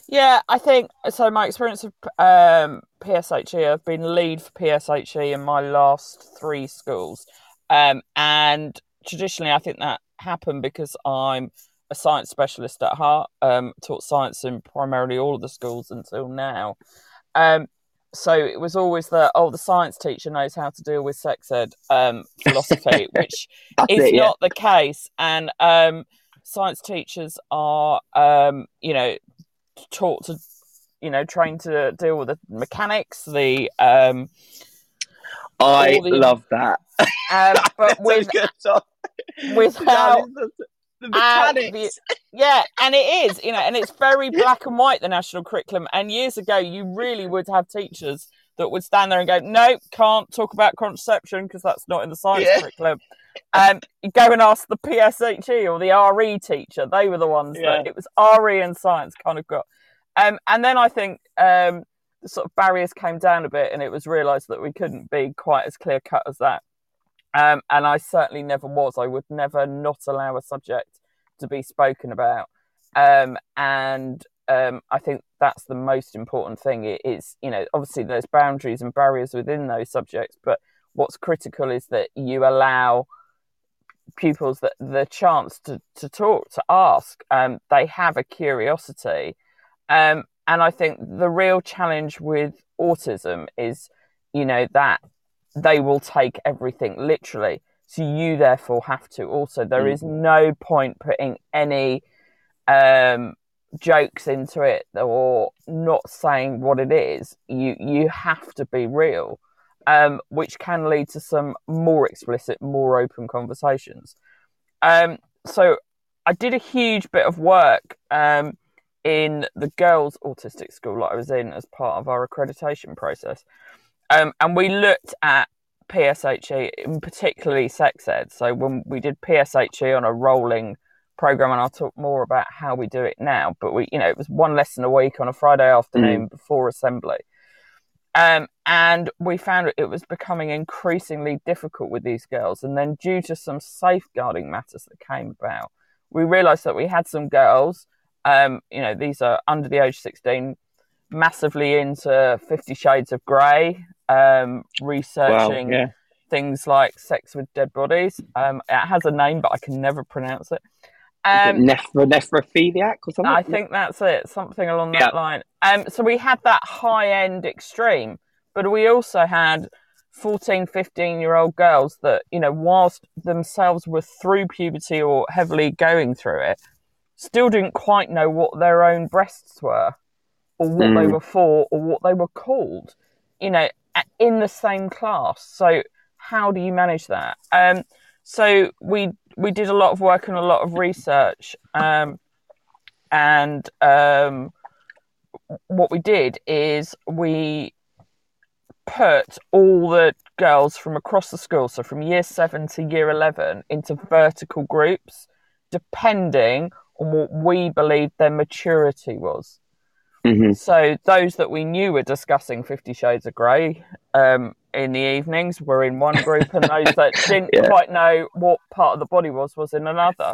Yeah, I think, so my experience of PSHE, I've been lead for PSHE in my last 3 schools. And traditionally, I think that happened because I'm a science specialist at heart, taught science in primarily all of the schools until now. So it was always the science teacher knows how to deal with sex ed philosophy, which is not the case. And science teachers are, you know, taught to, you know, trained to deal with the mechanics, the I love that. But with how the mechanics. And it is, you know, and it's very black and white, the national curriculum. And years ago, you really would have teachers that would stand there and go, no, can't talk about contraception because that's not in the science curriculum. You go and ask the PSHE or the RE teacher. They were the ones that it was RE and science kind of got. And then I think the sort of barriers came down a bit, and it was realised that we couldn't be quite as clear cut as that. And I certainly never was. I would never not allow a subject to be spoken about. And I think that's the most important thing. It is, you know, obviously there's boundaries and barriers within those subjects, but what's critical is that you allow pupils the chance to talk, to ask. They have a curiosity. And I think the real challenge with autism is, you know, that they will take everything literally. So you therefore have to also, there is no point putting any jokes into it or not saying what it is. You have to be real, which can lead to some more explicit, more open conversations. So I did a huge bit of work in the girls' autistic school that I was in as part of our accreditation process. And we looked at PSHE, and particularly sex ed. So when we did PSHE on a rolling programme, and I'll talk more about how we do it now, but we, you know, it was one lesson a week on a Friday afternoon before assembly. And we found it was becoming increasingly difficult with these girls. And then due to some safeguarding matters that came about, we realised that we had some girls, you know, these are under the age 16, massively into 50 Shades of Grey, researching things like sex with dead bodies. It has a name, but I can never pronounce it. Necrophiliac or something? I think that's it, something along that line. So we had that high-end extreme, but we also had 14, 15-year-old girls that, you know, whilst themselves were through puberty or heavily going through it, still didn't quite know what their own breasts were or what they were for or what they were called, you know, in the same class. So how do you manage that? So we did a lot of work and a lot of research, and what we did is we put all the girls from across the school, so from year 7 to year 11, into vertical groups, depending on what we believed their maturity was. Mm-hmm. So those that we knew were discussing 50 Shades of Grey in the evenings were in one group, and those that didn't quite know what part of the body was in another.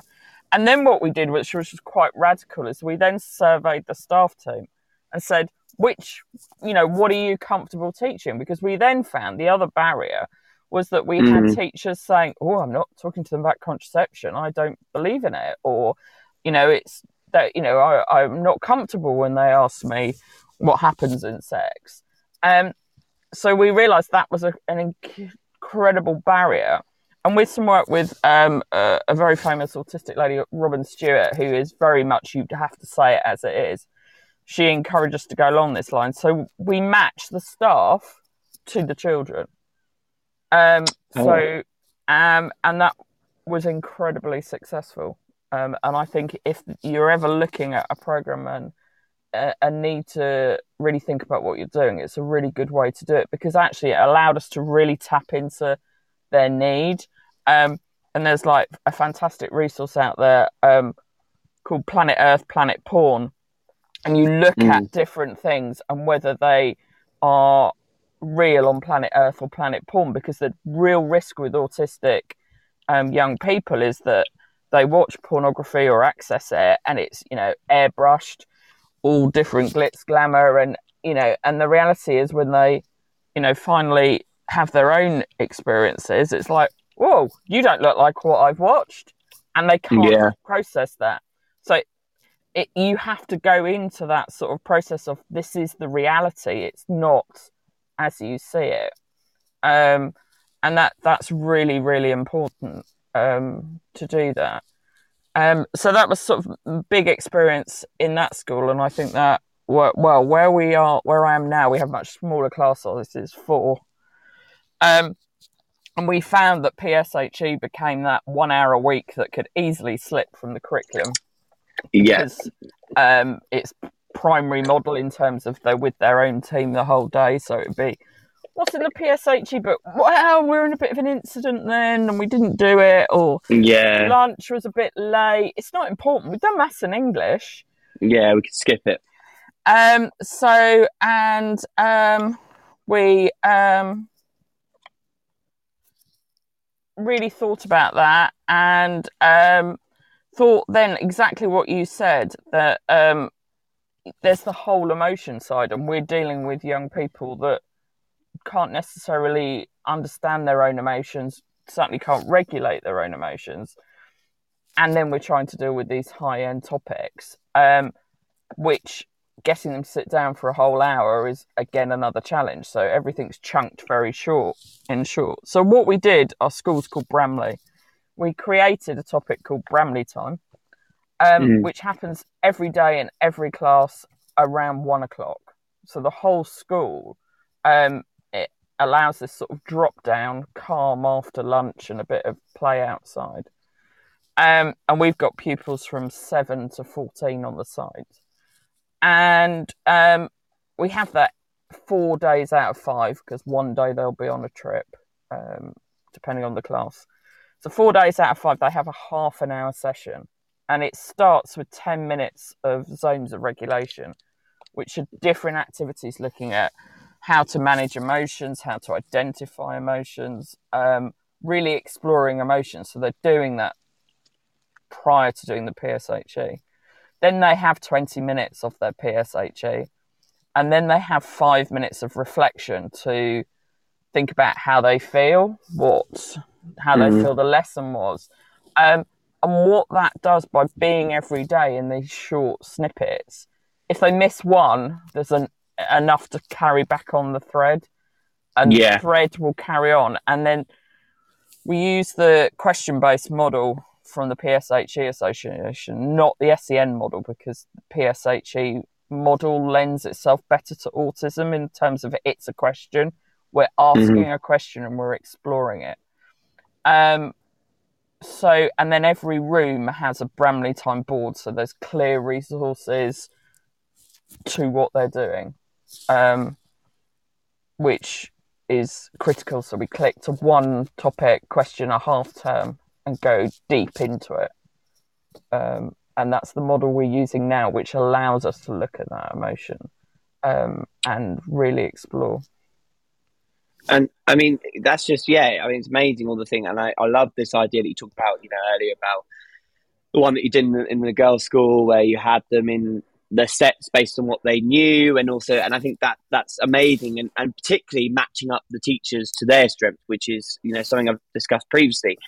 And then what we did, which was quite radical, is we then surveyed the staff team and said, which, you know, what are you comfortable teaching? Because we then found the other barrier was that we had teachers saying, oh, I'm not talking to them about contraception. I don't believe in it. Or, you know, it's that, you know, I'm not comfortable when they ask me what happens in sex. So we realised that was an incredible barrier. And with some work with a very famous autistic lady, Robin Stewart, who is very much, you have to say it as it is, she encouraged us to go along this line. So we matched the staff to the children. And that was incredibly successful. And I think if you're ever looking at a programme and a need to really think about what you're doing, it's a really good way to do it, because actually it allowed us to really tap into their need. And there's like a fantastic resource out there called Planet Earth, Planet Porn. And you look at different things and whether they are real on Planet Earth or Planet Porn, because the real risk with autistic young people is that they watch pornography or access it, and it's, you know, airbrushed, all different glitz, glamour, and, you know, and the reality is when they, you know, finally have their own experiences, it's like, whoa, you don't look like what I've watched, and they can't process that. So you have to go into that sort of process of this is the reality, it's not as you see it, and that's really, really important. To do that. So that was sort of big experience in that school, and I think that worked well. Where I am now, we have much smaller class sizes, 4. And we found that PSHE became that 1 hour a week that could easily slip from the curriculum. Yes. Yeah. It's primary model in terms of they're with their own team the whole day, so it'd be, what's in the PSHE book? Well, we're in a bit of an incident then, and we didn't do it, or lunch was a bit late. It's not important. We've done maths and English. Yeah, we could skip it. We really thought about that and thought then exactly what you said, that there's the whole emotion side, and we're dealing with young people that can't necessarily understand their own emotions, certainly can't regulate their own emotions. And then we're trying to deal with these high-end topics, which getting them to sit down for a whole hour is, again, another challenge. So everything's chunked very short, in short. So what we did, our school's called Bramley. We created a topic called Bramley Time, which happens every day in every class around 1 o'clock. So the whole school, it allows this sort of drop-down, calm after lunch and a bit of play outside. And we've got pupils from 7 to 14 on the site. And we have that 4 days out of 5, because one day they'll be on a trip, depending on the class. So 4 days out of 5, they have a half an hour session. And it starts with 10 minutes of zones of regulation, which are different activities looking at how to manage emotions, how to identify emotions, really exploring emotions. So they're doing that prior to doing the PSHE. Then they have 20 minutes of their PSHE, and then they have 5 minutes of reflection to think about how they feel, they feel the lesson was. And what that does by being every day in these short snippets, if they miss one, there's enough to carry back on the thread, and the thread will carry on. And then we use the question-based model from the PSHE Association, not the SEN model, because the PSHE model lends itself better to autism in terms of it's a question. We're asking a question and we're exploring it. And then every room has a Bramley Time board, so there's clear resources to what they're doing, which is critical. So we click to one topic, question a half term, and go deep into it. And that's the model we're using now, which allows us to look at that emotion and really explore. And I mean, that's just, it's amazing, all the thing. And I love this idea that you talked about, earlier about the one that you did in the girls' school, where you had them in the sets based on what they knew. And also, and I think that's amazing, and particularly matching up the teachers to their strength, which is, something I've discussed previously.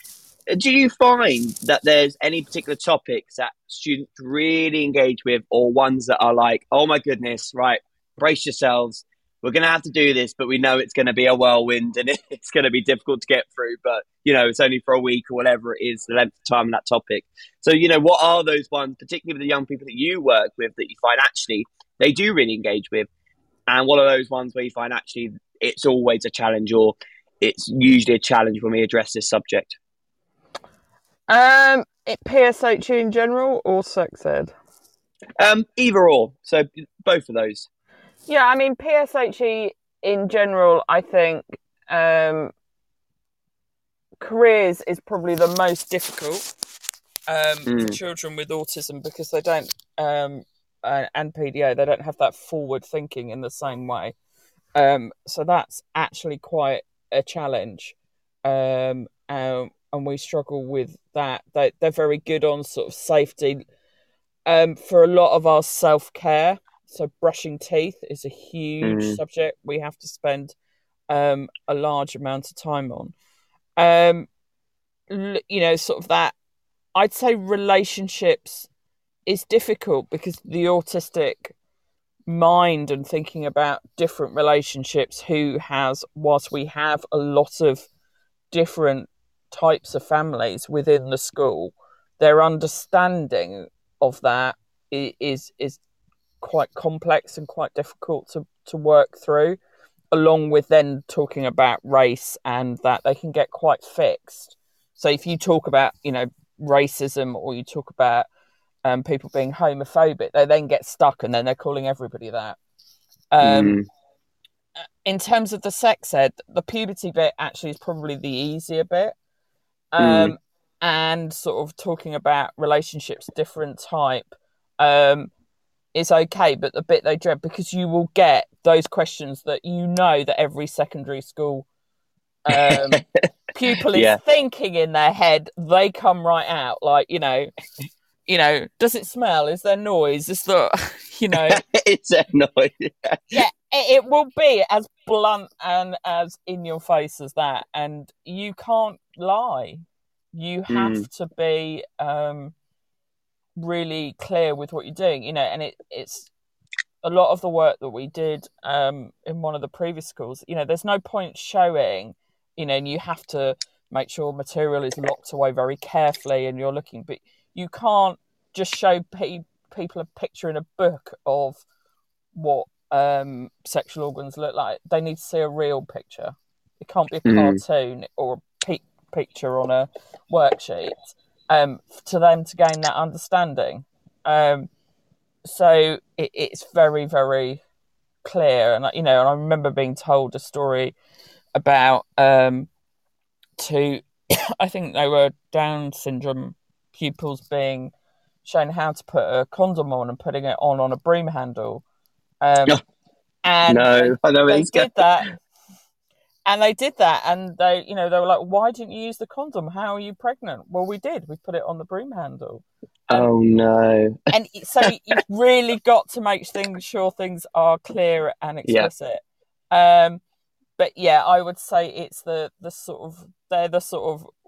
Do you find that there's any particular topics that students really engage with, or ones that are like, oh my goodness, right, brace yourselves, we're going to have to do this, but we know it's going to be a whirlwind and it's going to be difficult to get through, but, it's only for a week or whatever it is, the length of time of that topic. So, what are those ones, particularly with the young people that you work with, that you find actually they do really engage with? And what are those ones where you find actually it's always a challenge, or it's usually a challenge when we address this subject? PSHE in general, or sex ed? Either or. So both of those. Yeah, I mean, PSHE in general, I think careers is probably the most difficult for children with autism, because they don't, and PDA, they don't have that forward thinking in the same way. So that's actually quite a challenge. And we struggle with that. They're very good on sort of safety for a lot of our self-care. So brushing teeth is a huge subject we have to spend a large amount of time on. Sort of that, I'd say relationships is difficult, because the autistic mind and thinking about different relationships, whilst we have a lot of different types of families within the school, their understanding of that is quite complex and quite difficult to work through, along with then talking about race, and that they can get quite fixed. So if you talk about racism, or you talk about people being homophobic, they then get stuck, and then they're calling everybody that. In terms of the sex ed, the puberty bit actually is probably the easier bit. And sort of talking about relationships, different type, is okay, but the bit they dread, because you will get those questions that you know that every secondary school pupil is thinking in their head. They come right out, like, you know, does it smell? Is there noise? Is there, you know? It's a noise. Yeah, it will be as blunt and as in your face as that, and you can't lie. You have to be really clear with what you're doing, you know. And it's a lot of the work that we did in one of the previous schools. You know, there's no point showing, you know, and you have to make sure material is locked away very carefully and you're looking, but you can't just show people a picture in a book of what sexual organs look like. They need to see a real picture. It can't be a cartoon or a picture on a worksheet to them to gain that understanding. So it's very, very clear. And, you know, and I remember being told a story about two, I think they were Down syndrome pupils, being shown how to put a condom on and putting it on a broom handle. They did that. And they, you know, they were like, why didn't you use the condom? How are you pregnant? Well, we did. We put it on the broom handle. Oh, no. And so you've really got to make sure things are clear and explicit. Yeah. But yeah, I would say it's the sort of,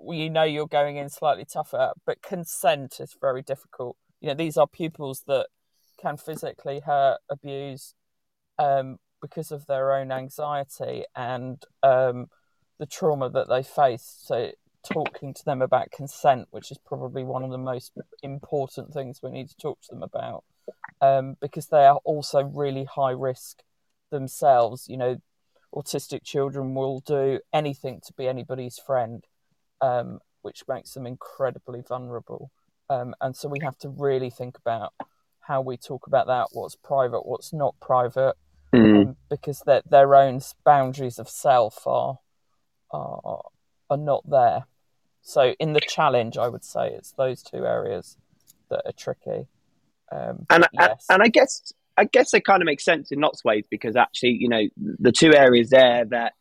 you know, you're going in slightly tougher, but consent is very difficult. You know, these are pupils that can physically hurt, abuse, because of their own anxiety and the trauma that they face. So talking to them about consent, which is probably one of the most important things we need to talk to them about, because they are also really high risk themselves. You know, autistic children will do anything to be anybody's friend, which makes them incredibly vulnerable. And so we have to really think about how we talk about that, what's private, what's not private, because their own boundaries of self are not there. So in the challenge, I would say it's those two areas that are tricky. And I guess it kind of makes sense in lots of ways, because actually, you know, the two areas there that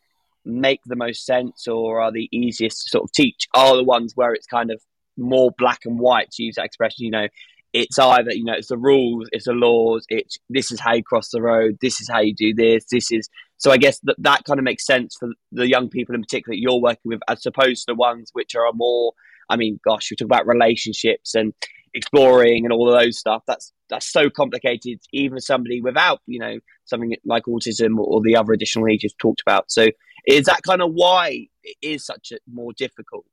make the most sense or are the easiest to sort of teach are the ones where it's kind of more black and white, to use that expression. You know, it's either, you know, it's the rules, it's the laws, it's this is how you cross the road, this is how you do this, this is... So I guess that kind of makes sense for the young people in particular that you're working with, as opposed to the ones which are more, I mean, gosh, we talk about relationships and exploring and all of those stuff. That's so complicated, even somebody without, you know, something like autism or the other additional needs you've talked about. So is that kind of why it is such a more difficult?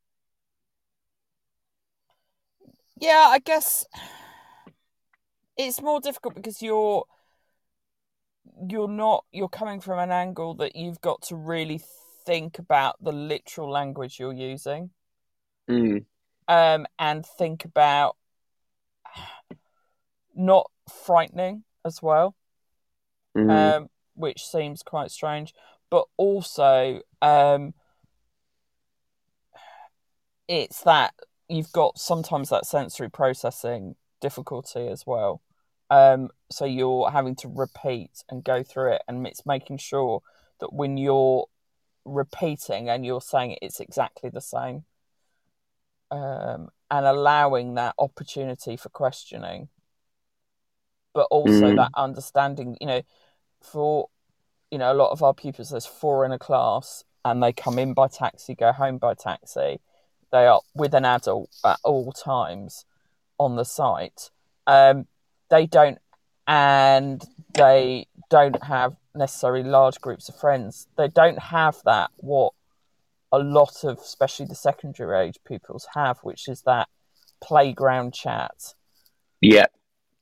Yeah, I guess it's more difficult because you're coming from an angle that you've got to really think about the literal language you're using, and think about not frightening as well, which seems quite strange, but also it's that you've got sometimes that sensory processing difficulty as well. So you're having to repeat and go through it, and it's making sure that when you're repeating and you're saying it's exactly the same, and allowing that opportunity for questioning, but also that understanding, you know, for, you know, a lot of our pupils, there's four in a class and they come in by taxi, go home by taxi. They are with an adult at all times on the site. They don't have necessarily large groups of friends. They don't have that, what a lot of, especially the secondary age pupils have, which is that playground chat. Yeah.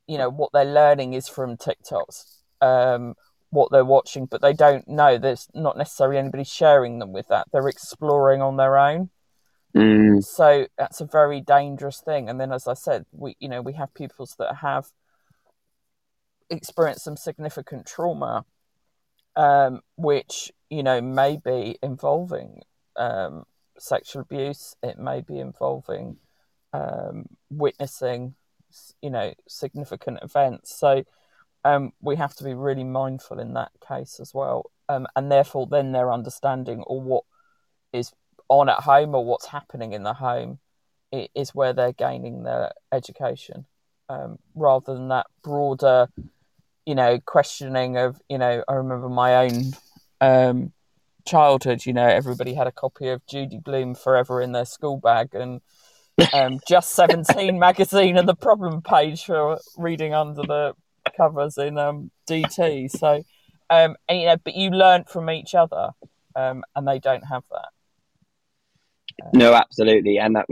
You know, what they're learning is from TikToks, what they're watching, but they don't know. There's not necessarily anybody sharing them with that. They're exploring on their own. So that's a very dangerous thing. And then, as I said, we have pupils that have experienced some significant trauma, which, you know, may be involving sexual abuse. It may be involving witnessing, you know, significant events. So we have to be really mindful in that case as well. And therefore then their understanding or what is on at home or what's happening in the home is where they're gaining their education, rather than that broader, questioning of, I remember my own childhood, everybody had a copy of Judy Bloom forever in their school bag and Just 17 magazine and the problem page for reading under the covers in DT. So, but you learn from each other, and they don't have that. No, absolutely. And that,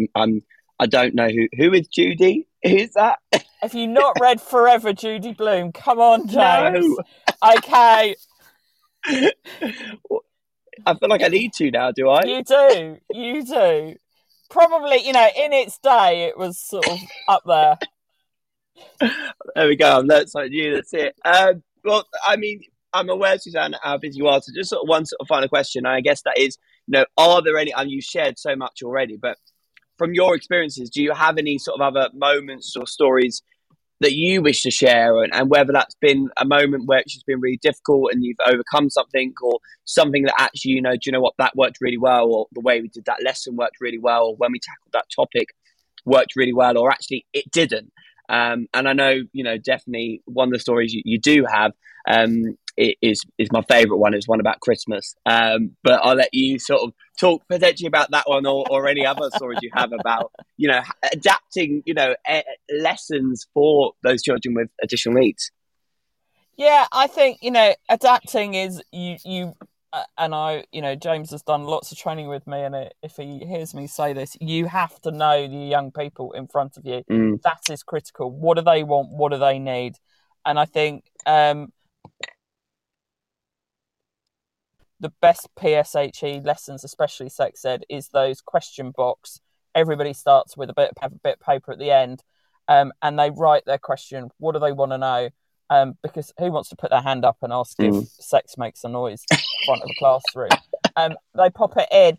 I don't know who is Judy. Who's that? Have you not read Forever Judy Bloom? Come on, James. No. Okay. I feel like I need to now, do I? You do. Probably, in its day, it was sort of up there. There we go. I've learned something new. That's it. Well, I'm aware, Suzanne, how busy you are. So just one final question. And I guess that is, are there any, and you shared so much already, but from your experiences, do you have any sort of other moments or stories that you wish to share, and whether that's been a moment where it's just been really difficult and you've overcome something, or something that actually, do you know what, that worked really well, or the way we did that lesson worked really well, or when we tackled that topic worked really well, or actually it didn't. And I know, definitely one of the stories you do have is my favourite one. It's one about Christmas. But I'll let you sort of talk potentially about that one, or any other stories you have about, adapting, lessons for those children with additional needs. Yeah, I think, adapting is you and I, James has done lots of training with me, and if he hears me say this, you have to know the young people in front of you. Mm. That is critical. What do they want? What do they need? And I think the best PSHE lessons, especially sex ed, is those question box. Everybody starts with a bit of paper at the end, and they write their question. What do they want to know? Because who wants to put their hand up and ask if sex makes a noise in front of a classroom? They pop it in,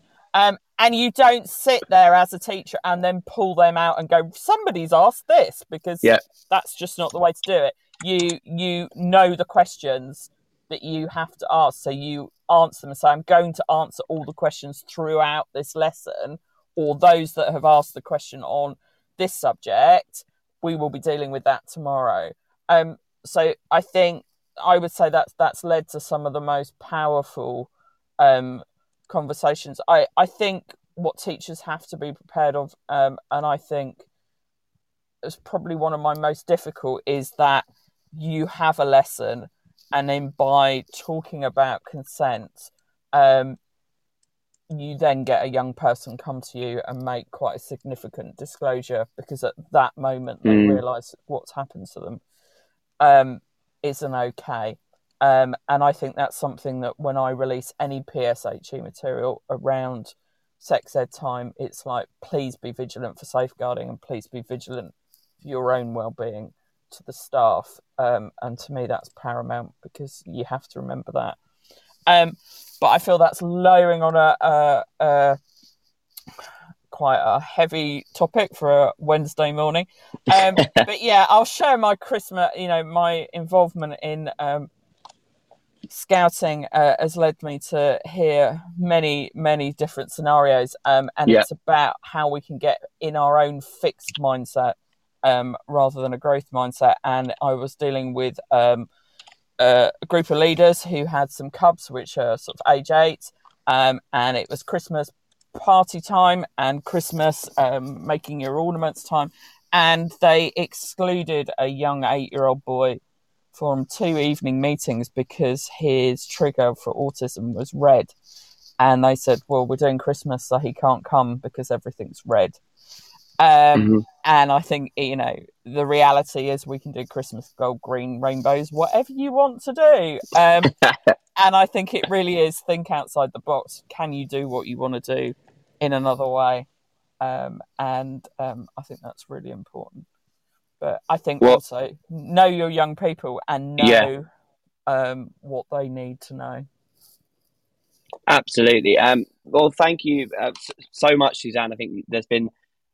and you don't sit there as a teacher and then pull them out and go, somebody's asked this, because that's just not the way to do it. You know the questions that you have to ask, so you answer them and say, I'm going to answer all the questions throughout this lesson, or those that have asked the question on this subject, we will be dealing with that tomorrow. So I think I would say that's led to some of the most powerful conversations. I think what teachers have to be prepared of, and I think it's probably one of my most difficult, is that you have a lesson, and then by talking about consent, you then get a young person come to you and make quite a significant disclosure, because at that moment they realise what's happened to them. Isn't okay. And I think that's something that when I release any PSHE material around sex ed time, it's like, please be vigilant for safeguarding, and please be vigilant for your own well-being to the staff. And to me, that's paramount, because you have to remember that. But I feel that's lowering on a quite a heavy topic for a Wednesday morning, but yeah, I'll share my Christmas, my involvement in scouting has led me to hear many different scenarios, and it's about how we can get in our own fixed mindset rather than a growth mindset. And I was dealing with a group of leaders who had some cubs which are sort of age 8, and it was Christmas party time and Christmas making your ornaments time, and they excluded a young 8-year-old boy from 2 evening meetings because his trigger for autism was red, and they said, well, we're doing Christmas, so he can't come because everything's red. And I think the reality is we can do Christmas, gold, green, rainbows, whatever you want to do. And I think it really is, think outside the box. Can you do what you want to do in another way? And I think that's really important. But I think also know your young people and know what they need to know. Absolutely. Well, thank you so much, Suzanne. I think there's been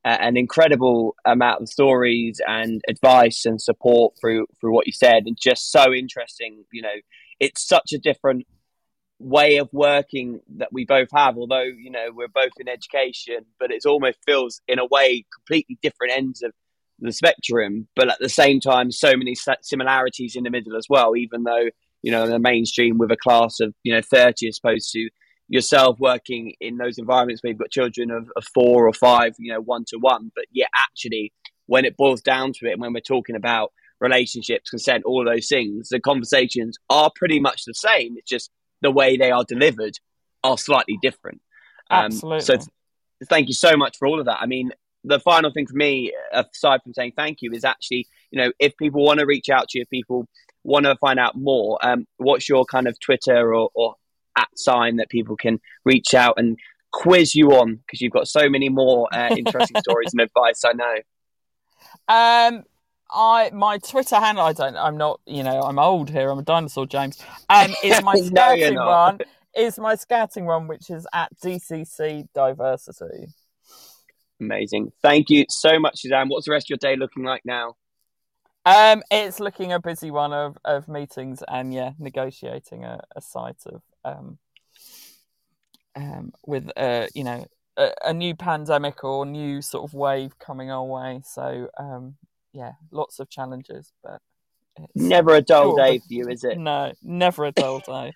an incredible amount of stories and advice and support through what you said, and just so interesting. You know, it's such a different way of working that we both have, although, you know, we're both in education, but it almost feels in a way completely different ends of the spectrum, but at the same time so many similarities in the middle as well, even though, you know, in the mainstream with a class of, you know, 30 as opposed to yourself working in those environments where you've got children of 4 or 5, you know, 1-to-1, but yeah, actually when it boils down to it, and when we're talking about relationships, consent, all those things, the conversations are pretty much the same. It's just the way they are delivered are slightly different. Absolutely. So thank you so much for all of that. I mean, the final thing for me, aside from saying thank you, is actually, you know, if people want to reach out to you, if people want to find out more, what's your kind of Twitter or @ that people can reach out and quiz you on? Because you've got so many more interesting stories and advice, I know. My Twitter handle, I'm old here, I'm a dinosaur, James. Is my scouting one, which is at DCC Diversity. Amazing. Thank you so much, Suzanne. What's the rest of your day looking like now? It's looking a busy one of meetings and negotiating a site of with a new pandemic or new sort of wave coming our way. So lots of challenges, but it's never a dull day for you, is it? No, never a dull day.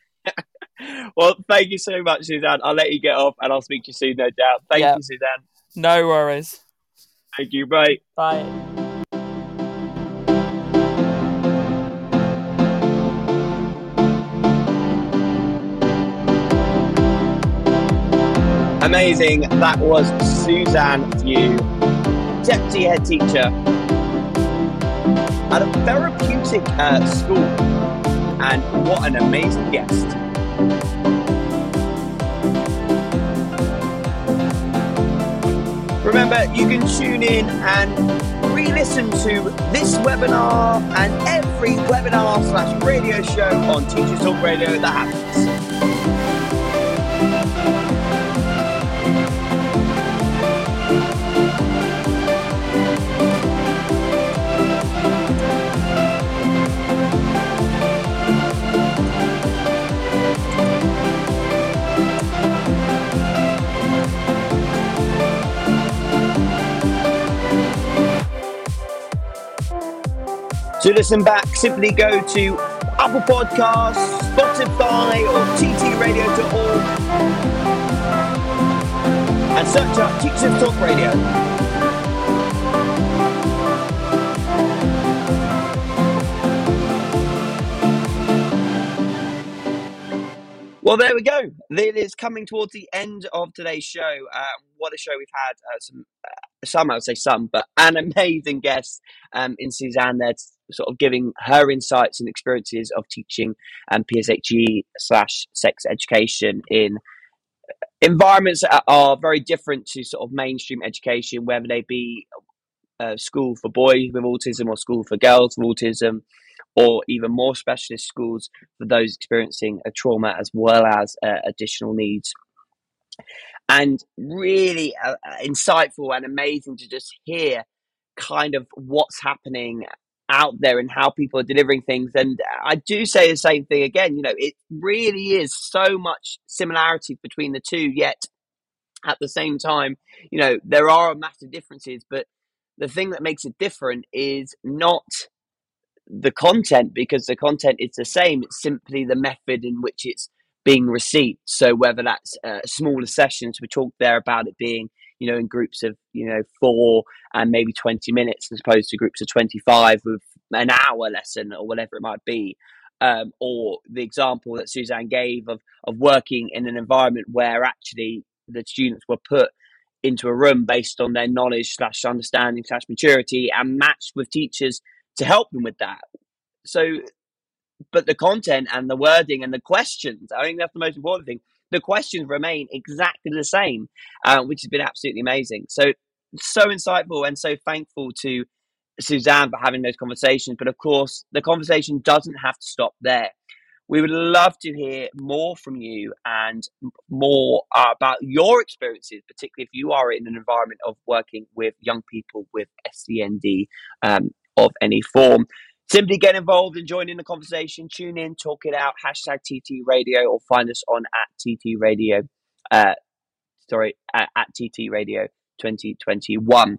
Well, thank you so much, Suzanne. I'll let you get off and I'll speak to you soon, no doubt. Thank you, Suzanne. No worries. Thank you. Bye. Bye. Amazing. That was Suzanne Few, deputy head teacher at a therapeutic school, and what an amazing guest. Remember, you can tune in and re-listen to this webinar and every webinar / radio show on Teachers Talk Radio that happens. To listen back, simply go to Apple Podcasts, Spotify, or ttradio.org and search up Teachers Talk Radio. Well, there we go. It is coming towards the end of today's show. What a show we've had. Some, I would say some, but an amazing guest in Suzanne there, sort of giving her insights and experiences of teaching PSHE / sex education in environments that are very different to sort of mainstream education, whether they be school for boys with autism or school for girls with autism, or even more specialist schools for those experiencing a trauma as well as additional needs. And really insightful and amazing to just hear kind of what's happening out there and how people are delivering things. And I do say the same thing again, you know, it really is so much similarity between the two, yet at the same time, you know, there are massive differences, but the thing that makes it different is not the content, because the content is the same. It's simply the method in which it's being received. So whether that's smaller sessions, we talked there about it being, you know, in groups of, you know, 4 and maybe 20 minutes as opposed to groups of 25 with an hour lesson or whatever it might be. Or the example that Suzanne gave of working in an environment where actually the students were put into a room based on their knowledge / understanding / maturity and matched with teachers to help them with that. So, but the content and the wording and the questions, I think that's the most important thing. The questions remain exactly the same, which has been absolutely amazing. So insightful and so thankful to Suzanne for having those conversations. But of course, the conversation doesn't have to stop there. We would love to hear more from you and more about your experiences, particularly if you are in an environment of working with young people with SEND of any form. Simply get involved and join in the conversation. Tune in, talk it out, #TT Radio, or find us on at TT Radio 2021.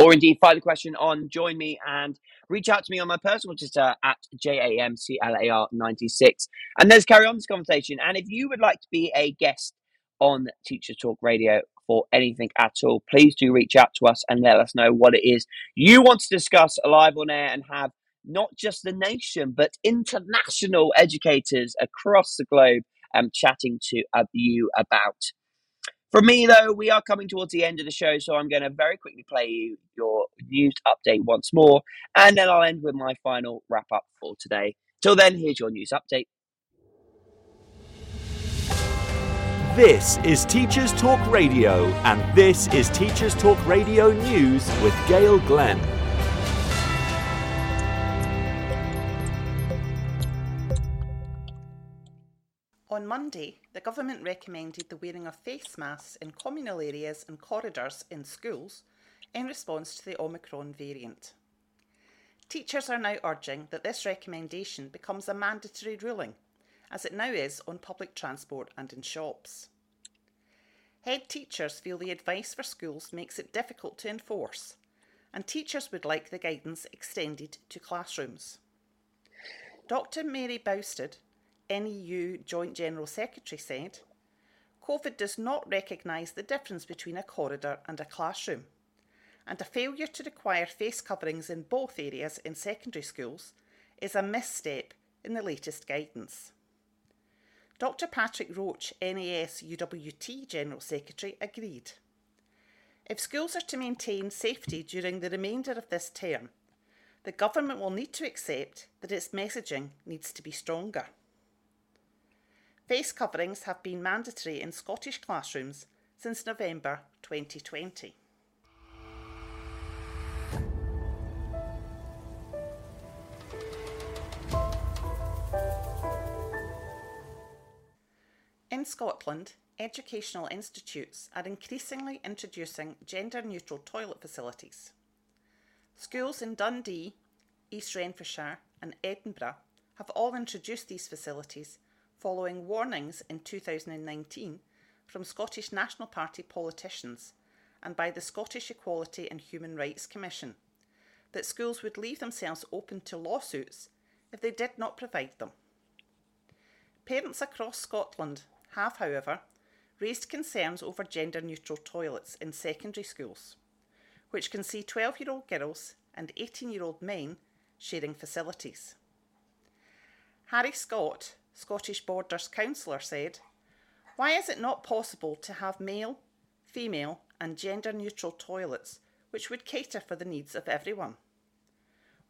Or indeed, find the question on Join Me and reach out to me on my personal Twitter at JAMCLAR96. And let's carry on this conversation. And if you would like to be a guest on Teachers Talk Radio for anything at all, please do reach out to us and let us know what it is you want to discuss live on air and have not just the nation, but international educators across the globe chatting to you about. For me, though, we are coming towards the end of the show, so I'm going to very quickly play you your news update once more, and then I'll end with my final wrap-up for today. Till then, here's your news update. This is Teachers Talk Radio, and this is Teachers Talk Radio News with Gail Glenn. On Monday, the government recommended the wearing of face masks in communal areas and corridors in schools in response to the Omicron variant. Teachers are now urging that this recommendation becomes a mandatory ruling, as it now is on public transport and in shops. Head teachers feel the advice for schools makes it difficult to enforce, and teachers would like the guidance extended to classrooms. Dr. Mary Bousted, NEU Joint General Secretary, said, "COVID does not recognise the difference between a corridor and a classroom, and a failure to require face coverings in both areas in secondary schools is a misstep in the latest guidance." Dr. Patrick Roach, NASUWT General Secretary, agreed. "If schools are to maintain safety during the remainder of this term, the government will need to accept that its messaging needs to be stronger." Face coverings have been mandatory in Scottish classrooms since November 2020. In Scotland, educational institutes are increasingly introducing gender-neutral toilet facilities. Schools in Dundee, East Renfrewshire and Edinburgh have all introduced these facilities following warnings in 2019 from Scottish National Party politicians and by the Scottish Equality and Human Rights Commission that schools would leave themselves open to lawsuits if they did not provide them. Parents across Scotland have, however, raised concerns over gender-neutral toilets in secondary schools, which can see 12-year-old girls and 18-year-old men sharing facilities. Harry Scott, Scottish Borders councillor, said, "Why is it not possible to have male, female and gender-neutral toilets which would cater for the needs of everyone?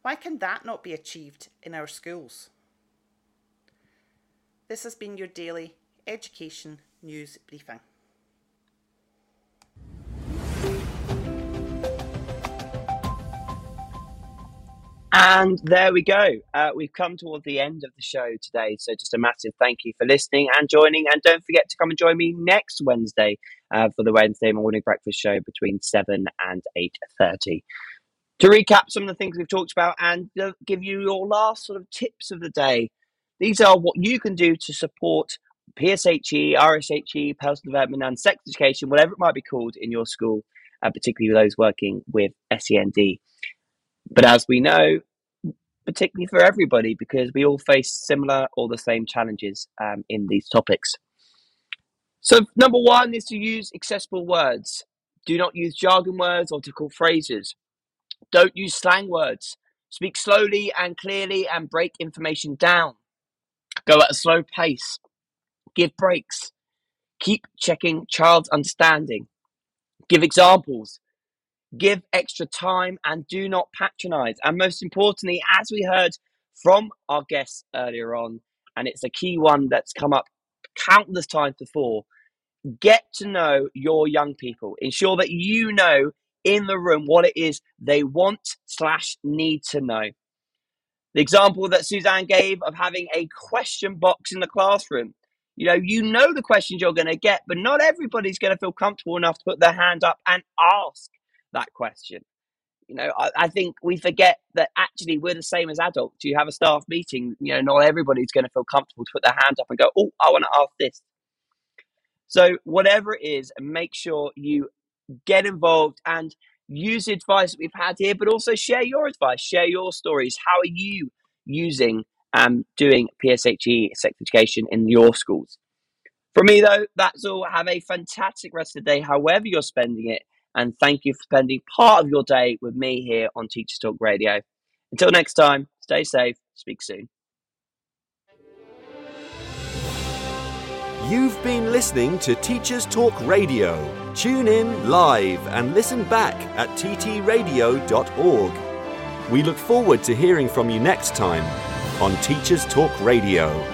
Why can that not be achieved in our schools?" This has been your daily education news briefing. And there we go. We've come toward the end of the show today. So just a massive thank you for listening and joining. And don't forget to come and join me next Wednesday for the Wednesday morning breakfast show between 7 and 8:30. To recap some of the things we've talked about and give you your last sort of tips of the day. These are what you can do to support PSHE, RSHE, personal development and sex education, whatever it might be called in your school, particularly those working with SEND. But as we know, particularly for everybody, because we all face similar or the same challenges in these topics. So number one is to use accessible words. Do not use jargon words or difficult phrases. Don't use slang words. Speak slowly and clearly and break information down. Go at a slow pace. Give breaks. Keep checking child's understanding. Give examples. Give extra time and do not patronise. And most importantly, as we heard from our guests earlier on, and it's a key one that's come up countless times before, get to know your young people. Ensure that you know in the room what it is they want/need to know. The example that Suzanne gave of having a question box in the classroom. You know the questions you're going to get, but not everybody's going to feel comfortable enough to put their hand up and ask that question. I think we forget that actually we're the same as adults. You have a staff meeting, not everybody's going to feel comfortable to put their hand up and go, oh, I want to ask this. So whatever it is, make sure you get involved and use the advice that we've had here, but also share your advice, share your stories. How are you using doing PSHE sex education in your schools? For me, though, that's all. Have a fantastic rest of the day, however you're spending it. And thank you for spending part of your day with me here on Teachers Talk Radio. Until next time, stay safe. Speak soon. You've been listening to Teachers Talk Radio. Tune in live and listen back at ttradio.org. We look forward to hearing from you next time on Teachers Talk Radio.